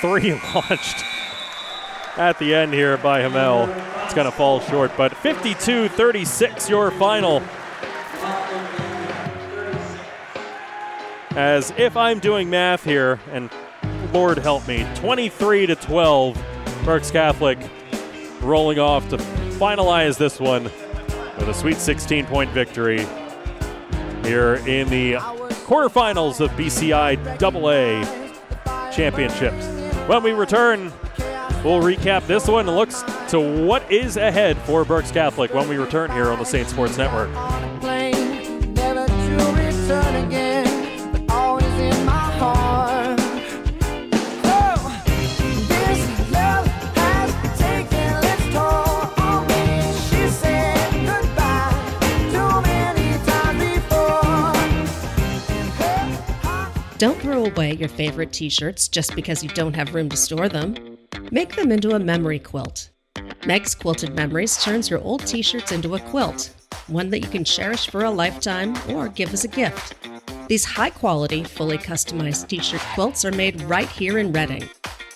Three launched at the end here by Hamel. It's going to fall short, but 52-36 your final. As if I'm doing math here, and Lord help me, 23-12, Berks Catholic rolling off to finalize this one with a sweet 16-point victory here in the quarterfinals of BCIAA championships. When we return, we'll recap this one and looks to what is ahead for Berks Catholic when we return here on the Saint Sports Network. Don't throw away your favorite t-shirts just because you don't have room to store them. Make them into a memory quilt. Meg's Quilted Memories turns your old t-shirts into a quilt, one that you can cherish for a lifetime or give as a gift. These high-quality, fully customized t-shirt quilts are made right here in Reading.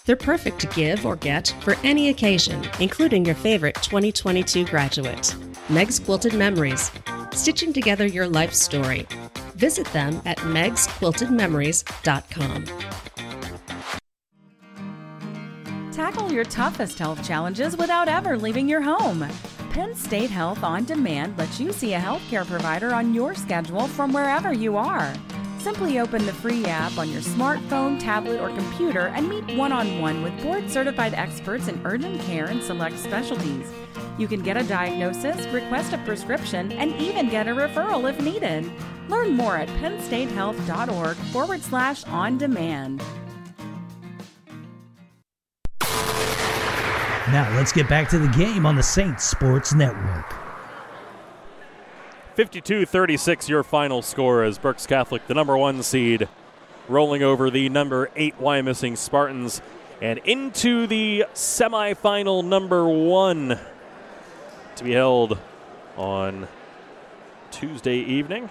They're perfect to give or get for any occasion, including your favorite 2022 graduate. Meg's Quilted Memories, stitching together your life story. Visit them at megsquiltedmemories.com. Tackle your toughest health challenges without ever leaving your home. Penn State Health On Demand lets you see a healthcare provider on your schedule from wherever you are. Simply open the free app on your smartphone, tablet, or computer and meet one-on-one with board-certified experts in urgent care and select specialties. You can get a diagnosis, request a prescription, and even get a referral if needed. Learn more at PennStateHealth.org/on-demand. Now let's get back to the game on the Saints Sports Network. 52-36 your final score as Berks Catholic, the number one seed, rolling over the number 8 Wyomissing Spartans and into the semifinal number 1 to be held on Tuesday evening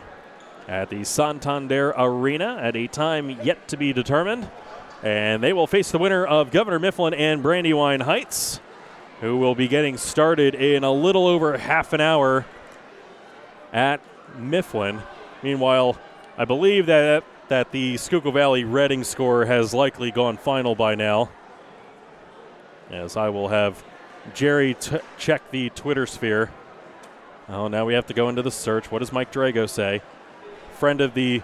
at the Santander Arena at a time yet to be determined. And they will face the winner of Governor Mifflin and Brandywine Heights, who will be getting started in a little over half an hour at Mifflin. Meanwhile, I believe that the Schuylkill Valley Redding score has likely gone final by now, as I will have Jerry check the Twitter sphere. Oh, now we have to go into the search. What does Mike Drago say? Friend of the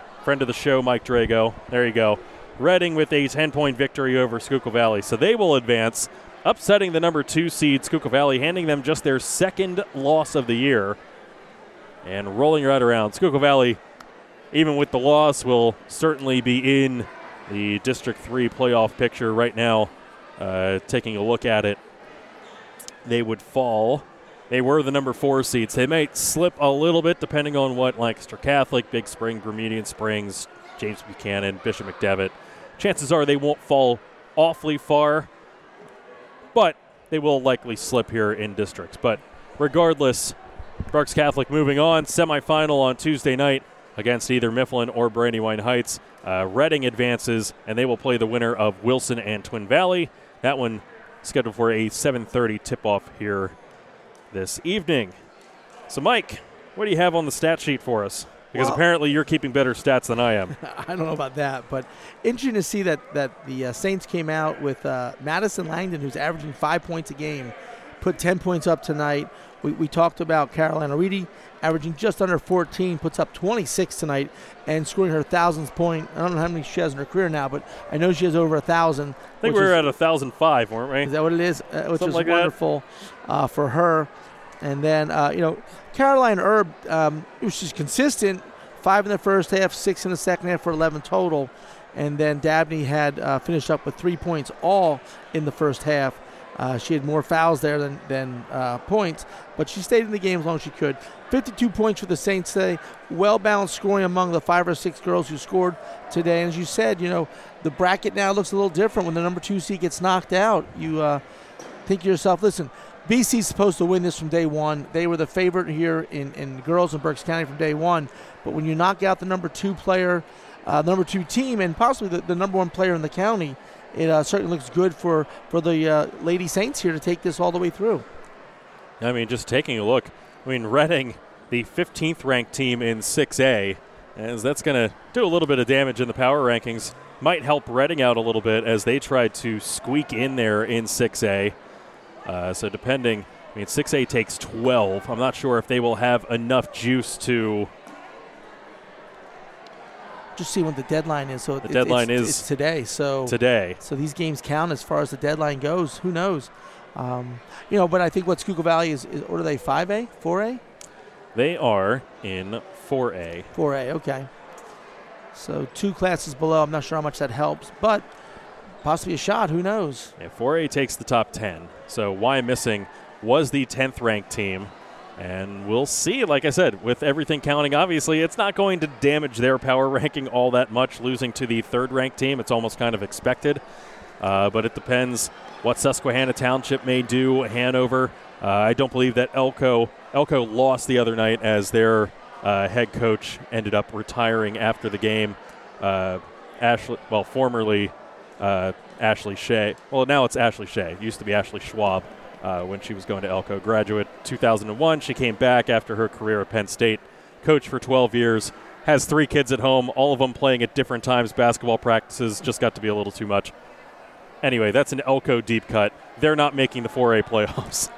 show, Mike Drago. There you go. Reading with a 10-point victory over Schuylkill Valley. So they will advance upsetting the number 2 seed, Schuylkill Valley, handing them just their second loss of the year and rolling right around. Schuylkill Valley, even with the loss, will certainly be in the District 3 playoff picture right now. Taking a look at it, they would fall. They were the number 4 seeds. They might slip a little bit depending on what Lancaster Catholic, Big Spring, Bermudian Springs, James Buchanan, Bishop McDevitt. Chances are they won't fall awfully far, but they will likely slip here in districts. But regardless, Berks Catholic moving on. Semifinal on Tuesday night against either Mifflin or Brandywine Heights. Reading advances, and they will play the winner of Wilson and Twin Valley. That one scheduled for a 7:30 tip-off here this evening. So, Mike, what do you have on the stat sheet for us? Because apparently you're keeping better stats than I am. I don't know about that, but interesting to see that the Saints came out with Madison Langdon, who's averaging 5 points a game, put 10 points up tonight. We talked about Caroline Reedy averaging just under 14, puts up 26 tonight, and scoring her 1,000th point. I don't know how many she has in her career now, but I know she has over 1,000. I think we were at 1,005, weren't we? Is that what it is? Which is like wonderful for her. And then, Caroline Herb, she's consistent, 5 in the first half, 6 in the second half for 11 total. And then Dabney had finished up with 3 points all in the first half. She had more fouls there than points, but she stayed in the game as long as she could. 52 points for the Saints today. Well-balanced scoring among the 5 or 6 girls who scored today. And as you said, the bracket now looks a little different when the number 2 seed gets knocked out. You think to yourself, listen, BC's supposed to win this from day one. They were the favorite here in girls in Berks County from day one. But when you knock out the number 2 player, number 2 team, and possibly the number 1 player in the county, it certainly looks good for the Lady Saints here to take this all the way through. I mean, just taking a look. I mean, Redding, the 15th ranked team in 6A, as that's going to do a little bit of damage in the power rankings. Might help Redding out a little bit as they try to squeak in there in 6A. So depending, 6A takes 12. I'm not sure if they will have enough juice to... Just see when the deadline is. So the deadline is today. So these games count as far as the deadline goes. Who knows? But I think what Schuylkill Valley is what are they, 5A, 4A? They are in 4A. 4A, okay. So 2 classes below. I'm not sure how much that helps, but possibly a shot. Who knows? Yeah, 4A takes the top 10. So Wyomissing was the 10th ranked team. And we'll see, like I said, with everything counting, obviously, it's not going to damage their power ranking all that much, losing to the 3rd-ranked team. It's almost kind of expected. But it depends what Susquehanna Township may do, Hanover. I don't believe that Elko lost the other night as their head coach ended up retiring after the game. Formerly Ashley Shea. Well, now it's Ashley Shea. It used to be Ashley Schwab. When she was going to Elko. Graduate 2001, she came back after her career at Penn State, coached for 12 years, has 3 kids at home, all of them playing at different times. Basketball practices just got to be a little too much. Anyway, that's an Elko deep cut. They're not making the 4A playoffs.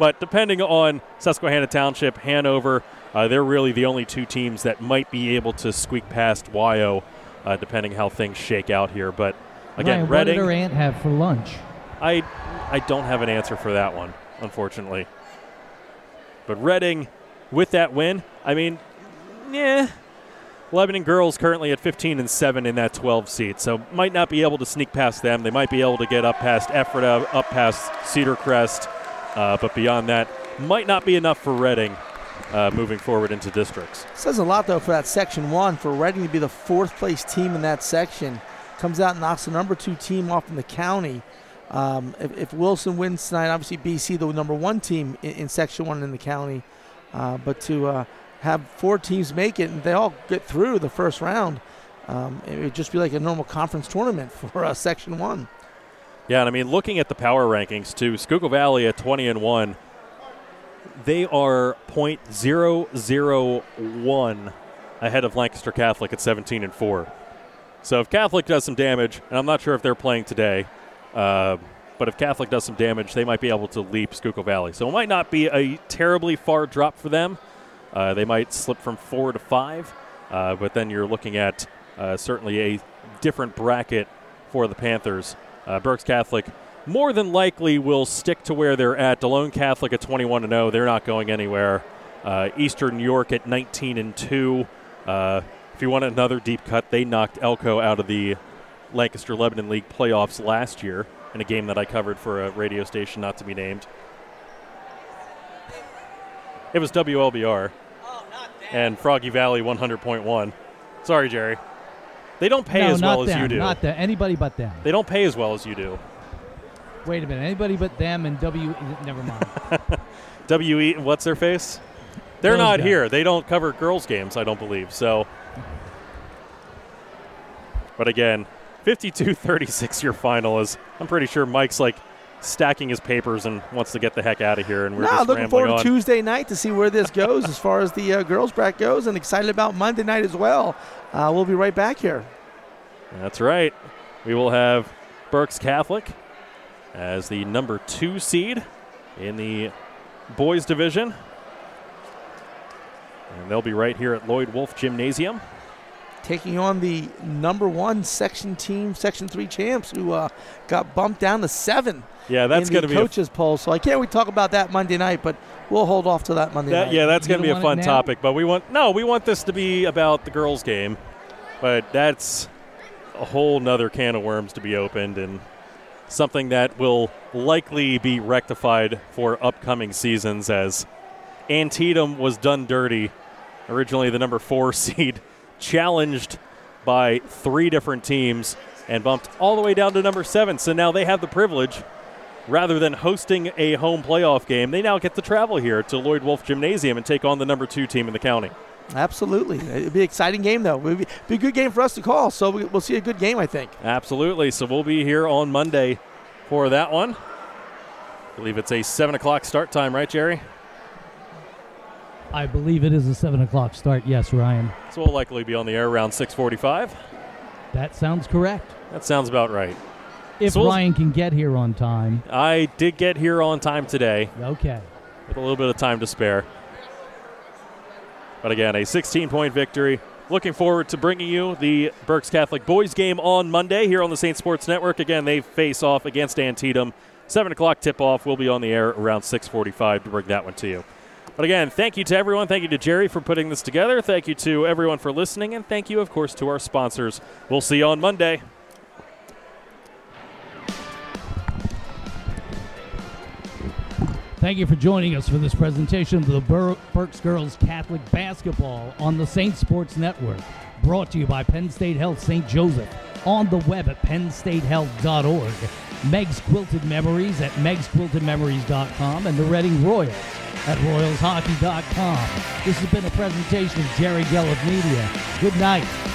But depending on Susquehanna Township, Hanover, they're really the only 2 teams that might be able to squeak past Wyo, depending how things shake out here. But, again, Ryan, Reading. What did her aunt have for lunch? I don't have an answer for that one, unfortunately. But Reading, with that win, Lebanon girls currently at 15-7 in that 12 seed, so might not be able to sneak past them. They might be able to get up past Ephrata, up past Cedar Crest, but beyond that, might not be enough for Reading moving forward into districts. Says a lot, though, for that Section 1, for Reading to be the 4th-place team in that section. Comes out and knocks the number 2 team off in the county. If Wilson wins tonight, obviously BC, the number 1 team in Section 1 in the county. But to have 4 teams make it and they all get through the first round, it would just be like a normal conference tournament for Section 1. Yeah, and looking at the power rankings too, Schuylkill Valley at 20-1, they are .001 ahead of Lancaster Catholic at 17-4. So if Catholic does some damage, and I'm not sure if they're playing today, but if Catholic does some damage, they might be able to leap Schuylkill Valley. So it might not be a terribly far drop for them. They might slip from 4 to 5. But then you're looking at certainly a different bracket for the Panthers. Berks Catholic more than likely will stick to where they're at. DeLone Catholic at 21-0. They're not going anywhere. Eastern York at 19-2. If you want another deep cut, they knocked Elko out of the Lancaster-Lebanon League playoffs last year in a game that I covered for a radio station not to be named. It was WLBR. Oh, not that. And Froggy Valley 100.1. Sorry, Jerry. They don't pay as well as you do. Not them. Anybody but them. They don't pay as well as you do. Wait a minute. Anybody but them and W. Never mind. WE. What's their face? They're not here. They don't cover girls' games, I don't believe. So. But again, 52-36 your final is. I'm pretty sure Mike's like stacking his papers and wants to get the heck out of here. And we're just looking forward to Tuesday night to see where this goes as far as the girls' bracket goes, and excited about Monday night as well. We'll be right back here. That's right. We will have Berks Catholic as the number 2 seed in the boys' division. And they'll be right here at Lloyd Wolf Gymnasium, taking on the number 1 section team, section 3 champs, who got bumped down to 7. Yeah, that's going to be coaches' poll. So I can't wait to talk about that Monday night, but we'll hold off to that Monday night. Yeah, that's going to be a fun topic. But we want this to be about the girls' game, but that's a whole nother can of worms to be opened, and something that will likely be rectified for upcoming seasons, as Antietam was done dirty. Originally, the number 4 seed, challenged by 3 different teams and bumped all the way down to number 7. So now they have the privilege, rather than hosting a home playoff game, they now get to travel here to Lloyd Wolf Gymnasium and take on the number 2 team in the county. Absolutely. It'd be an exciting game, though. It'd be a good game for us to call, so we'll see a good game, I think. Absolutely. So we'll be here on Monday for that one. I believe it's a 7 o'clock start time, right, Jerry? I believe it is a 7 o'clock start, yes, Ryan. So we'll likely be on the air around 6:45. That sounds correct. That sounds about right. If Ryan can get here on time. I did get here on time today. Okay. With a little bit of time to spare. But again, a 16-point victory. Looking forward to bringing you the Berks Catholic boys game on Monday here on the Saint Sports Network. Again, they face off against Antietam. 7 o'clock tip-off. We'll be on the air around 6:45 to bring that one to you. But again, thank you to everyone. Thank you to Jerry for putting this together. Thank you to everyone for listening. And thank you, of course, to our sponsors. We'll see you on Monday. Thank you for joining us for this presentation of the Berks Girls Catholic Basketball on the Saint Sports Network. Brought to you by Penn State Health St. Joseph. On the web at pennstatehealth.org. Meg's Quilted Memories at megsquiltedmemories.com. And the Reading Royals at royalshockey.com. This has been a presentation of Jerry Gelliff Media. Good night.